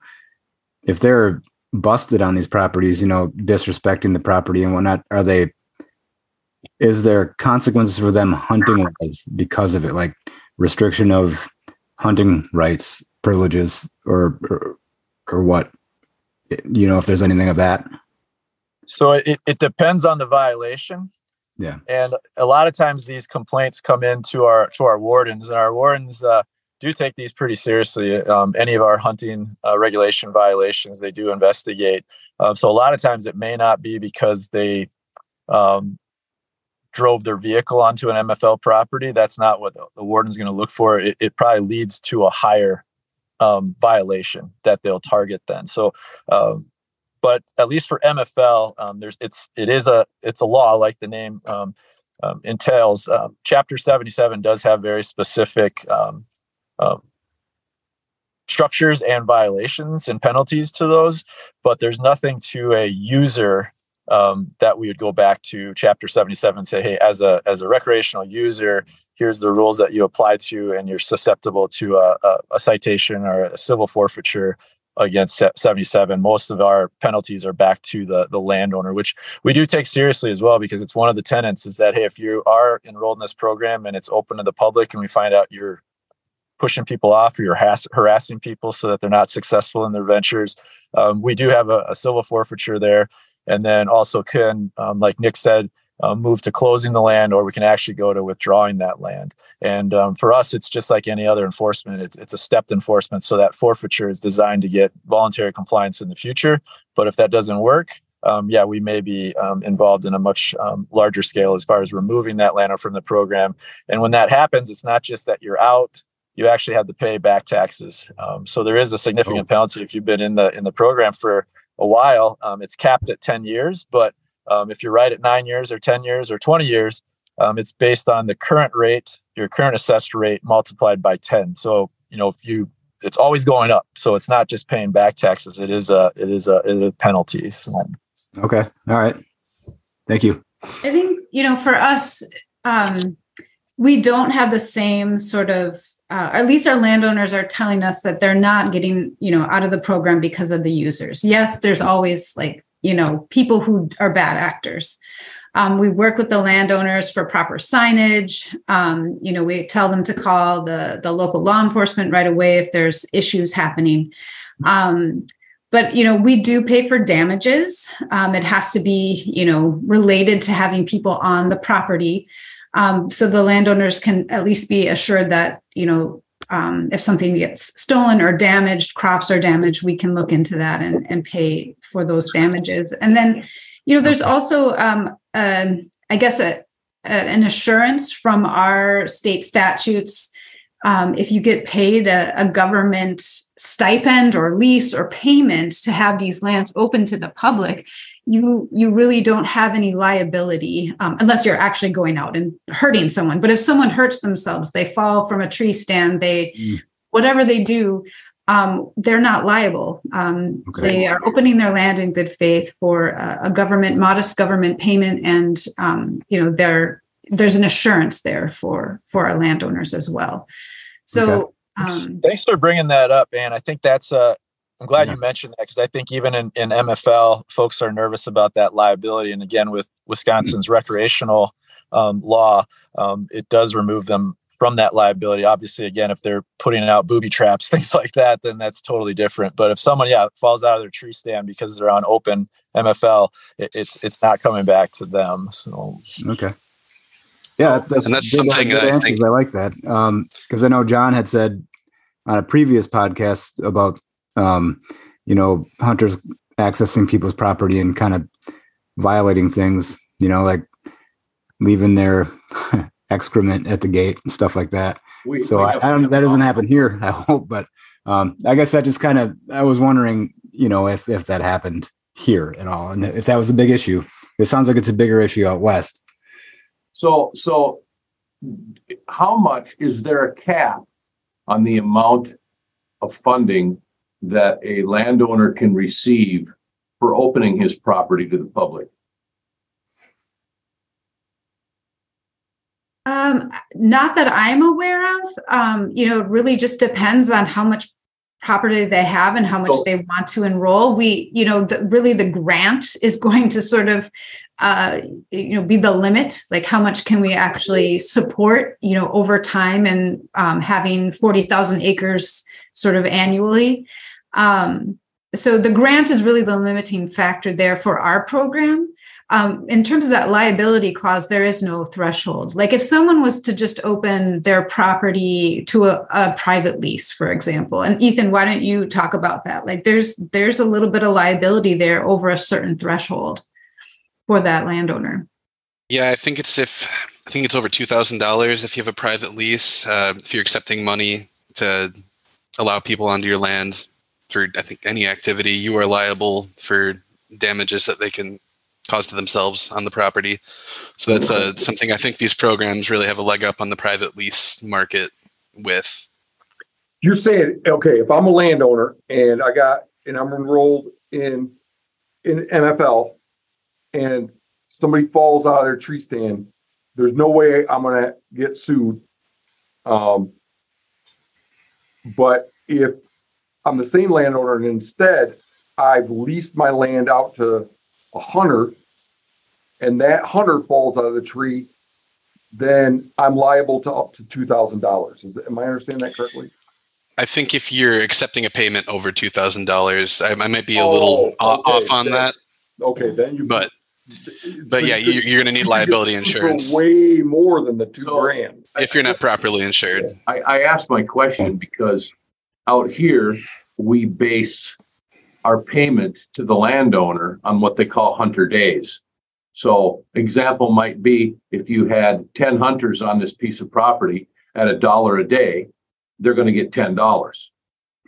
if they're busted on these properties, you know, disrespecting the property and whatnot, are they, is there consequences for them hunting because of it, like restriction of hunting rights, privileges, or or, or what? You know, if there's anything of that? So it, it depends on the violation. Yeah, and a lot of times these complaints come into our to our wardens, and our wardens uh, do take these pretty seriously. Um, any of our hunting uh, regulation violations, they do investigate. Um, so a lot of times it may not be because they um, drove their vehicle onto an M F L property. That's not what the, the warden's going to look for. It, it probably leads to a higher um, violation that they'll target then. So. Um, But at least for M F L, um, there's it's it is a it's a law, like the name um, um, entails. Um, Chapter seventy-seven does have very specific um, um, structures and violations and penalties to those. But there's nothing to a user um, that we would go back to Chapter seventy-seven and say, hey, as a as a recreational user, here's the rules that you apply to, and you're susceptible to a, a, a citation or a civil forfeiture against seventy-seven. Most of our penalties are back to the the landowner, which we do take seriously as well, because it's one of the tenets is that, hey, if you are enrolled in this program and it's open to the public and we find out you're pushing people off or you're has- harassing people so that they're not successful in their ventures, um, we do have a, a civil forfeiture there. And then also can, um, like Nick said, Uh, move to closing the land, or we can actually go to withdrawing that land. And um, for us, it's just like any other enforcement. It's it's a stepped enforcement. So that forfeiture is designed to get voluntary compliance in the future. But if that doesn't work, um, yeah, we may be um, involved in a much um, larger scale as far as removing that landowner from the program. And when that happens, it's not just that you're out, you actually have to pay back taxes. Um, so there is a significant penalty if you've been in the in the program for a while. Um, it's capped at ten years, but um, if you're right at nine years or ten years or twenty years, um, it's based on the current rate, your current assessed rate multiplied by ten. So, you know, if you, it's always going up. So it's not just paying back taxes. It is a, it is a, it is a penalty. So. Okay. All right. Thank you. I think, you know, for us, um, we don't have the same sort of, uh, or at least our landowners are telling us that they're not getting, you know, out of the program because of the users. Yes, there's always like, you know, people who are bad actors. Um, we work with the landowners for proper signage. Um, you know, we tell them to call the, the local law enforcement right away if there's issues happening. Um, but, you know, we do pay for damages. Um, it has to be, you know, related to having people on the property. Um, so the landowners can at least be assured that, you know, um, if something gets stolen or damaged, crops are damaged, we can look into that and, and pay for those damages. And then, you know, there's also, um, uh, I guess, a, a, an assurance from our state statutes. Um, if you get paid a, a government stipend or lease or payment to have these lands open to the public, you you really don't have any liability um, unless you're actually going out and hurting someone. But if someone hurts themselves, they fall from a tree stand, they mm. whatever they do, um, they're not liable. Um, okay. They are opening their land in good faith for a, a government, modest government payment, and um, you know they're. There's an assurance there for, for our landowners as well. So okay. um, thanks for bringing that up, Ann. I think that's uh, I'm glad yeah. you mentioned that, because I think even in, in M F L, folks are nervous about that liability. And again, with Wisconsin's mm-hmm. recreational um, law, um, it does remove them from that liability. Obviously, again, if they're putting out booby traps, things like that, then that's totally different. But if someone yeah falls out of their tree stand because they're on open M F L, it, it's it's not coming back to them. So okay. Yeah, that's, and that's something that I think I like that um, because I know John had said on a previous podcast about um, you know hunters accessing people's property and kind of violating things, you know, like leaving their excrement at the gate and stuff like that. We, so we I, I don't. That doesn't happen here, I hope. But um, I guess I just kind of I was wondering, you know, if if that happened here at all, and if that was a big issue. It sounds like it's a bigger issue out west. So, so how much is there a cap on the amount of funding that a landowner can receive for opening his property to the public? Um, not that I'm aware of. Um, you know, it really just depends on how much property they have and how much so, they want to enroll. We, you know, the, really the grant is going to sort of, uh, you know, be the limit. Like how much can we actually support, you know, over time and um, having forty thousand acres sort of annually. Um, so the grant is really the limiting factor there for our program. Um, in terms of that liability clause, there is no threshold. Like if someone was to just open their property to a, a private lease, for example, and Ethan, why don't you talk about that? Like there's there's a little bit of liability there over a certain threshold for that landowner. Yeah, I think it's if I think it's over two thousand dollars if you have a private lease, uh, if you're accepting money to allow people onto your land for I think any activity, you are liable for damages that they can cause to themselves on the property. So that's uh, something I think these programs really have a leg up on the private lease market with. You're saying, okay, if I'm a landowner and I got, and I'm enrolled in, in M F L and somebody falls out of their tree stand, there's no way I'm going to get sued. Um, but if I'm the same landowner and instead I've leased my land out to a hunter, and that hunter falls out of the tree, then I'm liable to up to two thousand dollars. Is that, am I understanding that correctly? I think if you're accepting a payment over two thousand dollars, I, I might be a oh, little okay. off on then, that. Okay, then you. But but so yeah, you're, you're going to need liability insurance. Way more than the two so, grand. If you're not properly insured. I, I asked my question because out here we base our payment to the landowner on what they call hunter days. So example might be if you had ten hunters on this piece of property at a dollar a day, they're going to get ten dollars.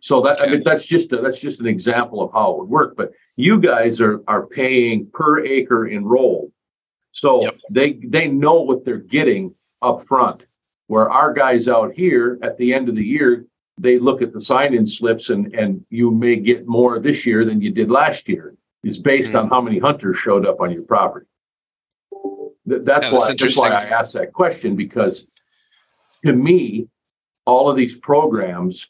So that I mean, that's just a, that's just an example of how it would work. But you guys are, are paying per acre enrolled. So yep. they, they know what they're getting up front, where our guys out here at the end of the year, they look at the sign-in slips and, and you may get more this year than you did last year. It's based mm-hmm. on how many hunters showed up on your property. Th- that's, yeah, why, that's, that's why I asked that question, because to me, all of these programs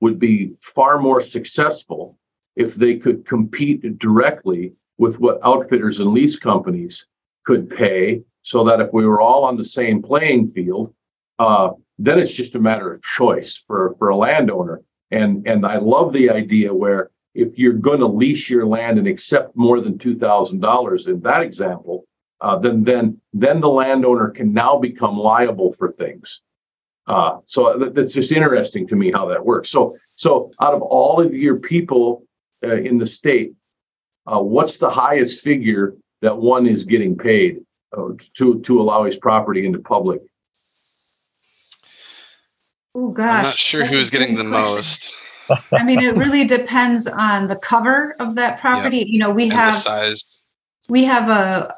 would be far more successful if they could compete directly with what outfitters and lease companies could pay, so that if we were all on the same playing field, uh, then it's just a matter of choice for, for a landowner. And, and I love the idea where if you're going to lease your land and accept more than two thousand dollars in that example, uh, then, then, then the landowner can now become liable for things. Uh, so that, that's just interesting to me how that works. So, so out of all of your people uh, in the state, uh, what's the highest figure that one is getting paid uh, to, to allow his property into public? Oh, gosh. I'm not sure who's getting the most. I mean, it really depends on the cover of that property. Yep. You know, we and have, the size. we have a,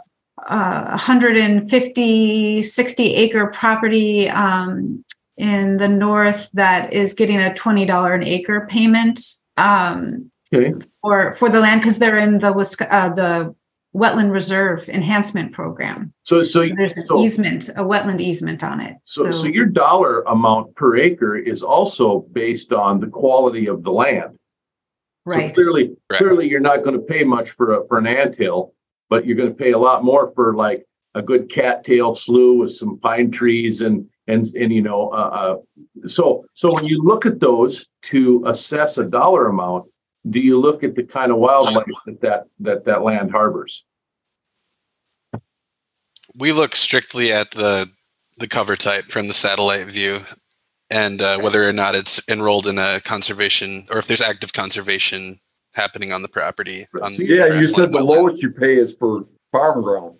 a one hundred fifty, sixty acre property, um, in the north that is getting a twenty dollars an acre payment, um, okay. for, for the land. 'Cause they're in the, uh, the wetland reserve enhancement program. So, so, so there's an so, easement, a wetland easement on it. So, so, so your dollar amount per acre is also based on the quality of the land. Right. So clearly, right. clearly you're not going to pay much for a, for an anthill, but you're going to pay a lot more for like a good cattail slough with some pine trees and, and, and, you know, uh, uh, so, so when you look at those to assess a dollar amount, do you look at the kind of wildlife that that, that that land harbors? We look strictly at the the cover type from the satellite view, and uh, whether or not it's enrolled in a conservation, or if there's active conservation happening on the property. On yeah, the you said the lowest land. You pay is for farm ground.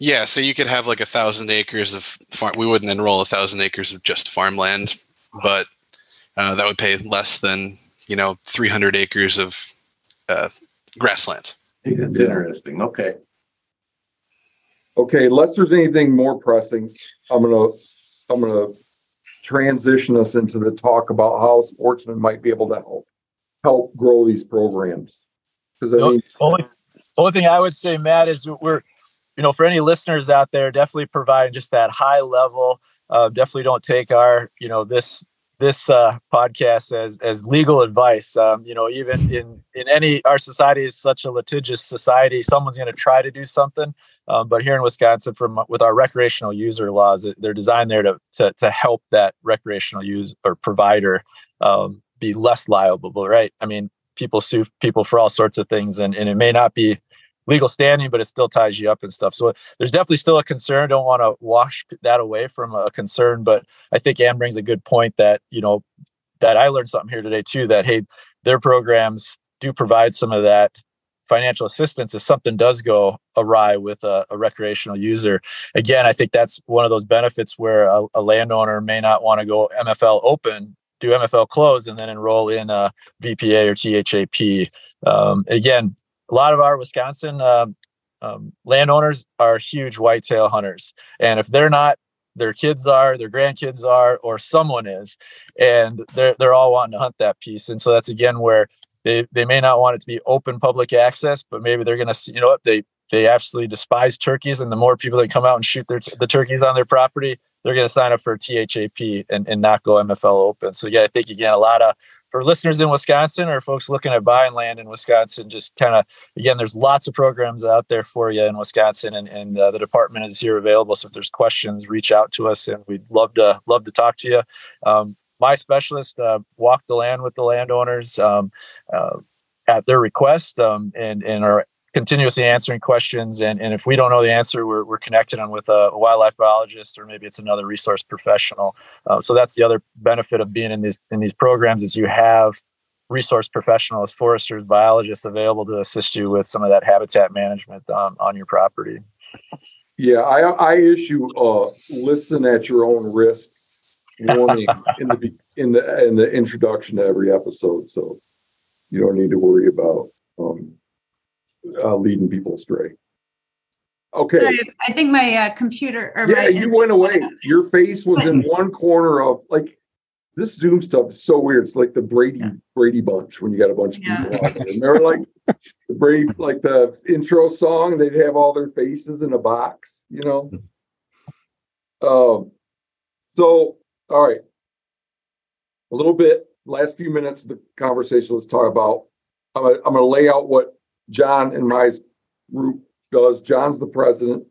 Yeah, so you could have like a thousand acres of farm. We wouldn't enroll a thousand acres of just farmland, but uh, that would pay less than, you know, three hundred acres of uh, grassland. That's interesting. Okay. Okay. Unless there's anything more pressing, I'm going to, I'm going to transition us into the talk about how sportsmen might be able to help, help grow these programs. Because I mean, only, only thing I would say, Matt, is we're, you know, for any listeners out there, definitely providing just that high level. Uh, definitely don't take our, you know, this, this uh, podcast as, as legal advice. Um, you know, even in, in any, our society is such a litigious society. Someone's going to try to do something. Um, but here in Wisconsin, from with our recreational user laws, they're designed there to, to, to help that recreational user or provider um, be less liable, right? I mean, people sue people for all sorts of things, and, and it may not be legal standing, but it still ties you up and stuff. So there's definitely still a concern. Don't want to wash that away from a concern, but I think Ann brings a good point that, you know, that I learned something here today too, that, hey, their programs do provide some of that financial assistance if something does go awry with a, a recreational user. Again, I think that's one of those benefits where a, a landowner may not want to go M F L open, do M F L close, and then enroll in a V P A or T H A P. Um, again, a lot of our Wisconsin um, um, landowners are huge whitetail hunters. And if they're not, their kids are, their grandkids are, or someone is, and they're, they're all wanting to hunt that piece. And so that's, again, where they, they may not want it to be open public access, but maybe they're going to, you know what, they, they absolutely despise turkeys. And the more people that come out and shoot their t- the turkeys on their property, they're going to sign up for a T H A P and, and not go M F L open. So yeah, I think, again, a lot of, for listeners in Wisconsin or folks looking at buying land in Wisconsin, just kind of, again, there's lots of programs out there for you in Wisconsin, and, and uh, the department is here available. So if there's questions, reach out to us, and we'd love to love to talk to you. Um, my specialist uh, walked the land with the landowners um, uh, at their request, um, and, and are continuously answering questions. And, and if we don't know the answer, we're, we're connecting them with a, a wildlife biologist, or maybe it's another resource professional. Uh, so that's the other benefit of being in these, in these programs, is you have resource professionals, foresters, biologists available to assist you with some of that habitat management um, on your property. Yeah. I, I issue uh listen at your own risk warning in the, in the, in the introduction to every episode. So you don't need to worry about, um, uh, leading people astray. Okay. Sorry, I think my uh, computer. Or yeah, my you went away. Your face was in one corner of like this Zoom stuff is so weird. It's like the Brady yeah. Brady Bunch when you got a bunch of people yeah. out there. And they're like the Brady, like the intro song. They'd have all their faces in a box, you know. Um. So, all right. A little bit. Last few minutes of the conversation. Let's talk about. I'm gonna, I'm gonna lay out what John and my group does. John's the president,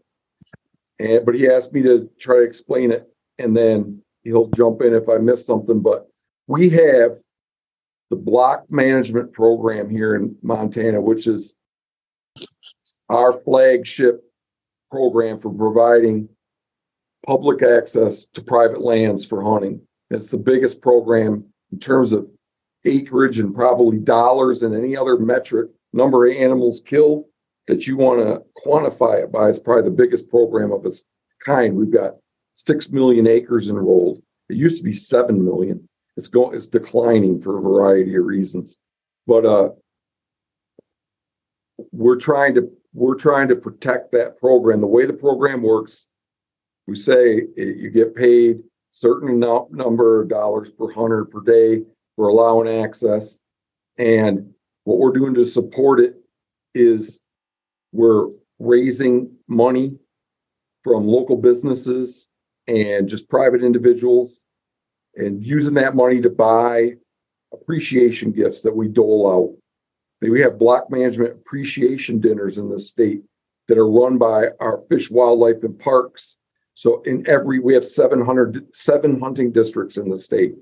and but he asked me to try to explain it, and then he'll jump in if I miss something. But we have the block management program here in Montana, which is our flagship program for providing public access to private lands for hunting. It's the biggest program in terms of acreage and probably dollars and any other metric, number of animals killed that you want to quantify it by. It's probably the biggest program of its kind. We've got six million acres enrolled. It used to be seven million. It's going, it's declining for a variety of reasons. But uh, we're trying to, we're trying to protect that program. The way the program works, we say it, you get paid a certain no, number of dollars per hunter per day for allowing access. And what we're doing to support it is we're raising money from local businesses and just private individuals and using that money to buy appreciation gifts that we dole out. We have block management appreciation dinners in the state that are run by our Fish, Wildlife, and Parks. So in every, we have seven hundred, seven hunting districts in the state.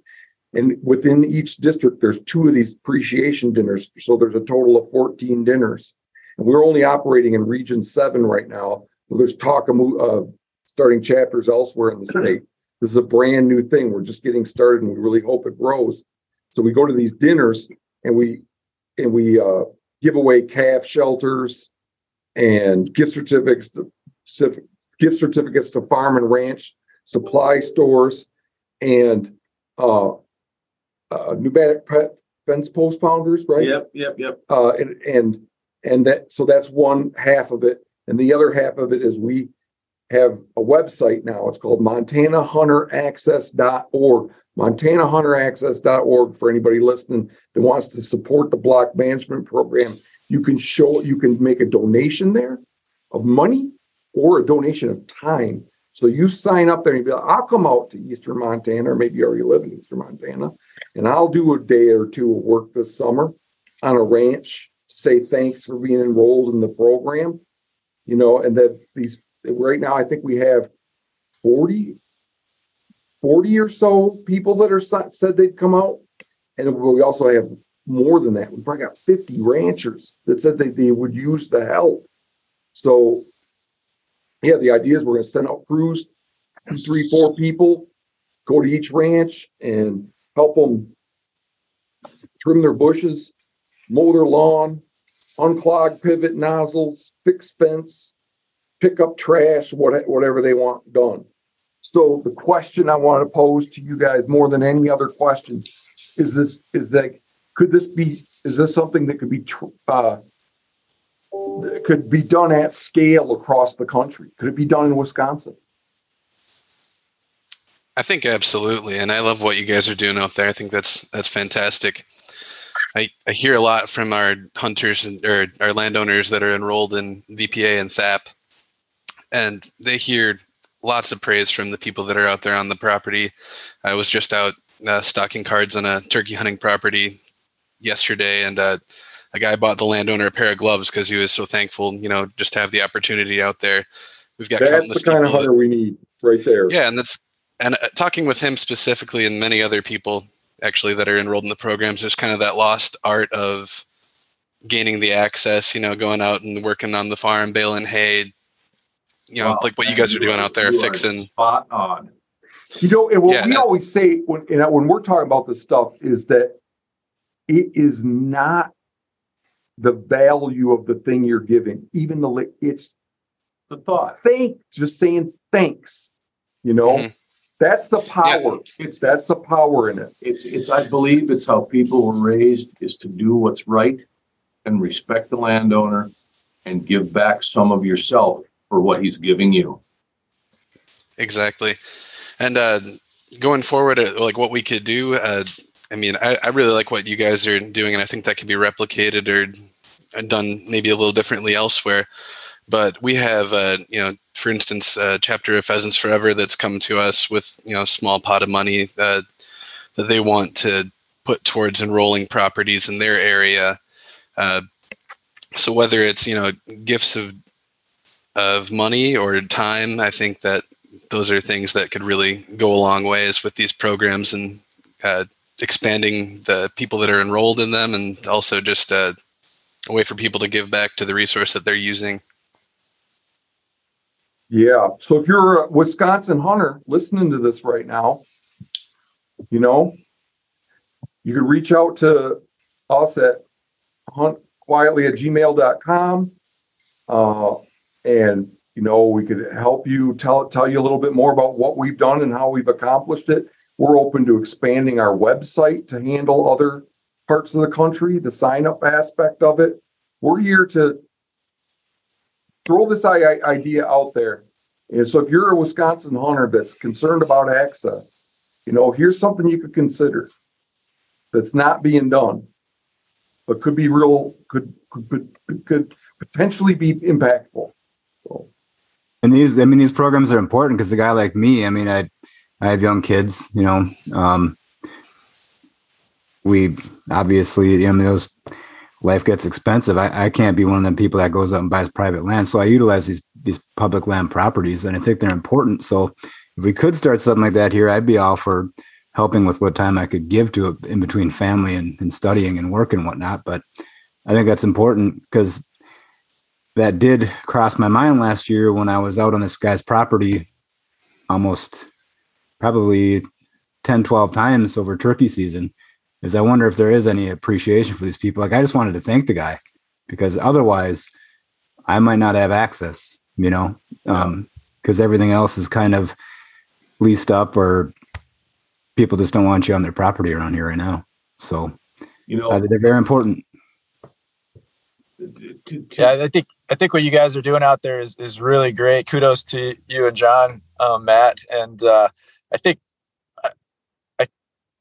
And within each district, there's two of these appreciation dinners. So there's a total of fourteen dinners. And we're only operating in Region seven right now. There's talk of uh, starting chapters elsewhere in the state. This is a brand new thing. We're just getting started, and we really hope it grows. So we go to these dinners, and we and we uh, give away calf shelters and gift certificates to, gift certificates to farm and ranch supply stores and uh, uh, pneumatic pet fence post pounders, right? Yep, yep, yep. Uh, and and and that so that's one half of it. And the other half of it is we have a website now. It's called Montana Hunter Access dot org. Montana Hunter Access dot org for anybody listening that wants to support the block management program. You can show you can make a donation there of money or a donation of time. So you sign up there and you'll be like, I'll come out to Eastern Montana, or maybe you already live in Eastern Montana, and I'll do a day or two of work this summer on a ranch to say thanks for being enrolled in the program. You know, and that these right now, I think we have forty, forty or so people that are said they'd come out. And we also have more than that. We probably got fifty ranchers that said that they would use the help. So, yeah, the idea is we're going to send out crews, two, three, four people, go to each ranch and help them trim their bushes, mow their lawn, unclog pivot nozzles, fix fence, pick up trash, what, whatever they want done. So the question I want to pose to you guys more than any other question is this, is that, could this be, is this something that could be, uh, that could be done at scale across the country? Could it be done in Wisconsin? I think absolutely. And I love what you guys are doing out there. I think that's, that's fantastic. I, I hear a lot from our hunters and or our landowners that are enrolled in V P A and T H A P, and they hear lots of praise from the people that are out there on the property. I was just out uh, stocking cards on a turkey hunting property yesterday, and uh, a guy bought the landowner a pair of gloves because he was so thankful, you know, just to have the opportunity out there. We've got that's the kind of hunter that, we need right there. Yeah, and that's and uh, talking with him specifically and many other people actually that are enrolled in the programs, there's kind of that lost art of gaining the access, you know, going out and working on the farm, baling hay, you know, wow, like what you guys are doing out there, fixing. Spot on. You know, and what yeah, we that, always say when, and when we're talking about this stuff is that it is not the value of the thing you're giving, even the, it's the thought. Thank, just saying thanks, you know. Mm-hmm. That's the power. Yeah. It's that's the power in it. It's it's I believe it's how people were raised, is to do what's right and respect the landowner and give back some of yourself for what he's giving you. Exactly. And uh, going forward, like what we could do, uh, I mean, I, I really like what you guys are doing, and I think that could be replicated or done maybe a little differently elsewhere. But we have, uh, you know, for instance, a chapter of Pheasants Forever that's come to us with, you know, a small pot of money uh, that they want to put towards enrolling properties in their area. Uh, so whether it's, you know, gifts of of money or time, I think that those are things that could really go a long ways with these programs and uh, expanding the people that are enrolled in them, and also just uh, a way for people to give back to the resource that they're using. Yeah. So if you're a Wisconsin hunter listening to this right now, you know, you can reach out to us at hunt quietly at gmail dot com. Uh, and, you know, we could help you tell, tell you a little bit more about what we've done and how we've accomplished it. We're open to expanding our website to handle other parts of the country, the sign up aspect of it. We're here to throw this idea out there. And so if you're a Wisconsin hunter that's concerned about access, you know, here's something you could consider that's not being done, but could be real, could could, could potentially be impactful. So. And these, I mean, these programs are important because a guy like me, I mean, I I have young kids, you know, um, we obviously, I mean, those life gets expensive. I, I can't be one of them people that goes out and buys private land. So I utilize these these public land properties, and I think they're important. So if we could start something like that here, I'd be all for helping with what time I could give to it in between family and, and studying and work and whatnot. But I think that's important because that did cross my mind last year when I was out on this guy's property almost probably ten, twelve times over turkey season. Is I wonder if there is any appreciation for these people. Like, I just wanted to thank the guy because otherwise I might not have access, you know, um, because everything else is kind of leased up or people just don't want you on their property around here right now. So, you know, uh, they're very important. Yeah, I think, I think what you guys are doing out there is, is really great. Kudos to you and John, uh, Matt. And uh, I think,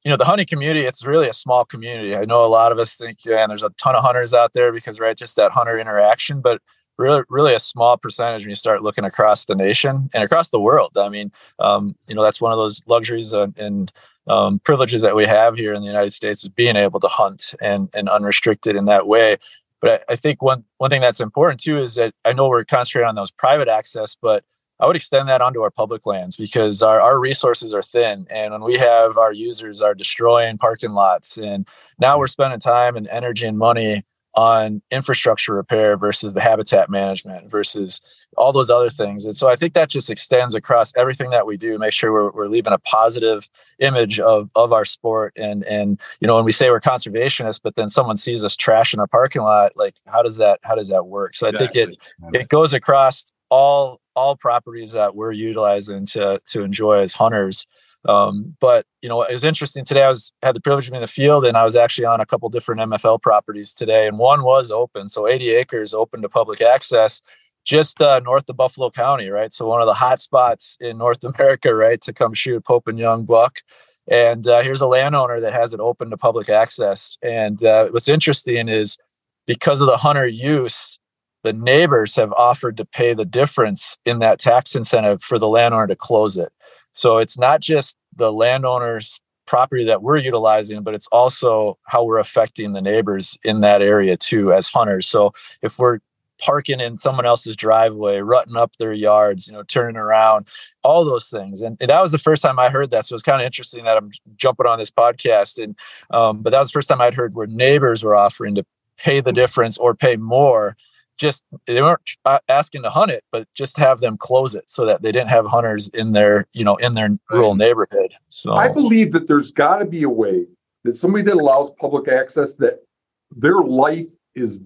you know, the hunting community, it's really a small community. I know a lot of us think, yeah, and there's a ton of hunters out there because, right, just that hunter interaction, but really, really a small percentage when you start looking across the nation and across the world. I mean, um, you know, that's one of those luxuries and, and um, privileges that we have here in the United States is being able to hunt and, and unrestricted in that way. But I, I think one, one thing that's important too is that I know we're concentrating on those private access, but I would extend that onto our public lands because our, our resources are thin. And when we have our users are destroying parking lots, and now we're spending time and energy and money on infrastructure repair versus the habitat management versus all those other things. And so I think that just extends across everything that we do, make sure we're, we're leaving a positive image of, of our sport. And, and, you know, when we say we're conservationists, but then someone sees us trashing a parking lot, like how does that, how does that work? So exactly. I think it, it goes across all, all properties that we're utilizing to, to enjoy as hunters. Um, but, you know, it was interesting today. I was had the privilege of being in the field, and I was actually on a couple different M F L properties today. And one was open. So eighty acres open to public access just uh, north of Buffalo County, right? So one of the hot spots in North America, right, to come shoot Pope and Young buck. And uh, here's a landowner that has it open to public access. And uh, what's interesting is because of the hunter use, the neighbors have offered to pay the difference in that tax incentive for the landowner to close it. So it's not just the landowner's property that we're utilizing, but it's also how we're affecting the neighbors in that area too as hunters. So if we're parking in someone else's driveway, rutting up their yards, you know, turning around, all those things. And, and that was the first time I heard that. So it's kind of interesting that I'm jumping on this podcast. And um, but that was the first time I'd heard where neighbors were offering to pay the difference or pay more. Just they weren't asking to hunt it, but just have them close it so that they didn't have hunters in their, you know, in their rural neighborhood. So I believe that there's got to be a way that somebody that allows public access, that their life is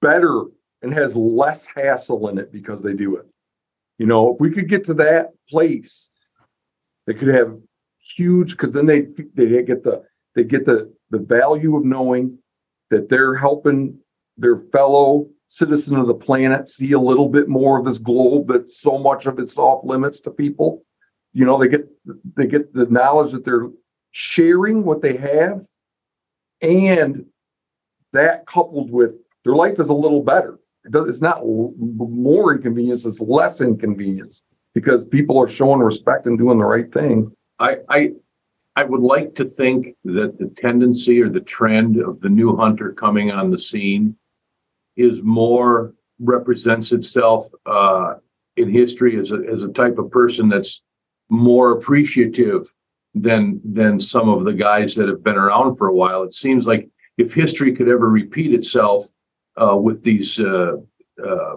better and has less hassle in it because they do it. You know, if we could get to that place, they could have huge, because then they they get the they get the the value of knowing that they're helping their fellow citizen of the planet, see a little bit more of this globe that so much of it's off limits to people. You know, they get they get the knowledge that they're sharing what they have, and that coupled with their life is a little better. It does, it's not more inconvenience, it's less inconvenience because people are showing respect and doing the right thing. I, I I would like to think that the tendency or the trend of the new hunter coming on the scene is more represents itself uh, in history as a, as a type of person that's more appreciative than than some of the guys that have been around for a while. It seems like if history could ever repeat itself uh, with these uh, uh,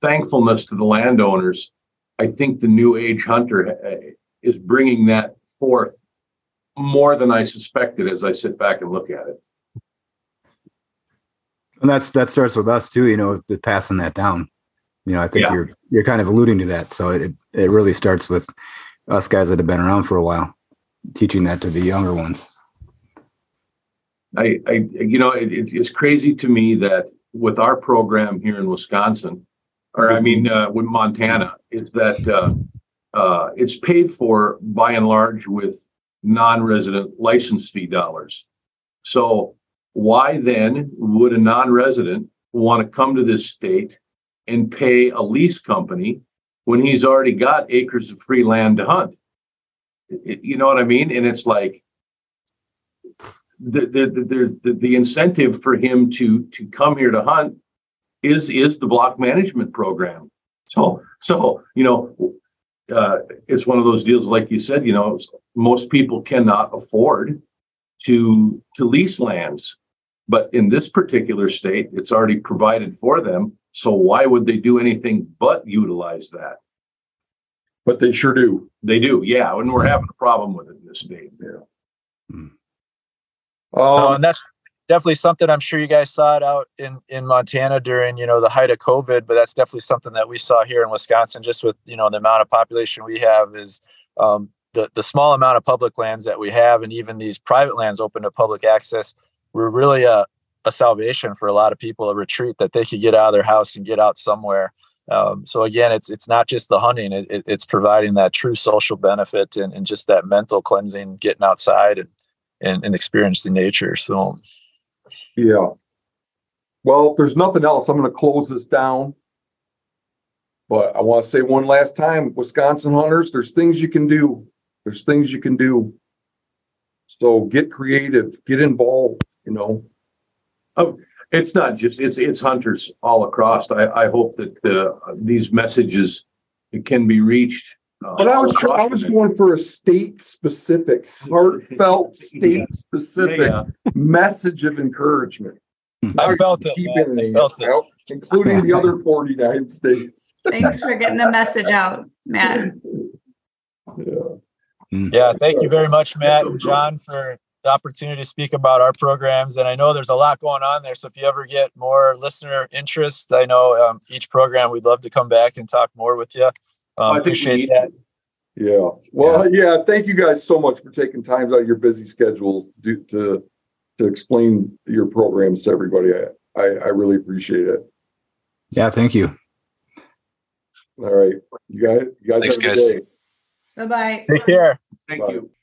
thankfulness to the landowners, I think the new age hunter is bringing that forth more than I suspected as I sit back and look at it. And that's that starts with us too, you know, passing that down. You know, I think yeah. you're you're kind of alluding to that. So it it really starts with us guys that have been around for a while, teaching that to the younger ones. I, I you know, it, it's crazy to me that with our program here in Wisconsin, or I mean, uh, with Montana, is that uh, uh, it's paid for by and large with non-resident license fee dollars. So why then would a non-resident want to come to this state and pay a lease company when he's already got acres of free land to hunt? It, you know what I mean? And it's like the the, the the the incentive for him to to come here to hunt is is the block management program. So so you know uh, it's one of those deals, like you said. You know, most people cannot afford to to lease lands. But in this particular state, it's already provided for them. So why would they do anything but utilize that? But they sure do. They do, yeah. And we're having a problem with it in this state. Yeah. Um, um, and that's definitely something I'm sure you guys saw it out in, in Montana during, you know, the height of COVID. But that's definitely something that we saw here in Wisconsin, just with, you know, the amount of population we have is um, the, the small amount of public lands that we have. And even these private lands open to public access were really a, a salvation for a lot of people, a retreat that they could get out of their house and get out somewhere. Um, so again, it's it's not just the hunting, it, it, it's providing that true social benefit and, and just that mental cleansing, getting outside and, and, and experiencing nature. So, yeah. Well, if there's nothing else, I'm going to close this down. But I want to say one last time, Wisconsin hunters, there's things you can do. There's things you can do. So get creative, get involved, you know. Oh, it's not just it's it's hunters all across. I, I hope that uh, these messages can be reached. Uh, but I was I was going for a state specific, heartfelt, state specific yeah. message of encouragement. I felt it, it, I felt it, including the other forty-nine states. Thanks for getting the message out, Matt. Yeah. Yeah, thank you very much, Matt and John, for the opportunity to speak about our programs. And I know there's a lot going on there. So if you ever get more listener interest, I know um, each program, we'd love to come back and talk more with you. Um, I appreciate that. Yeah. Well, yeah. yeah, thank you guys so much for taking time out of your busy schedules to, to, to explain your programs to everybody. I, I, I really appreciate it. Yeah, thank you. All right. You guys, you guys Thanks, have a good guys. day. Bye-bye. Take care. Thank Bye. you.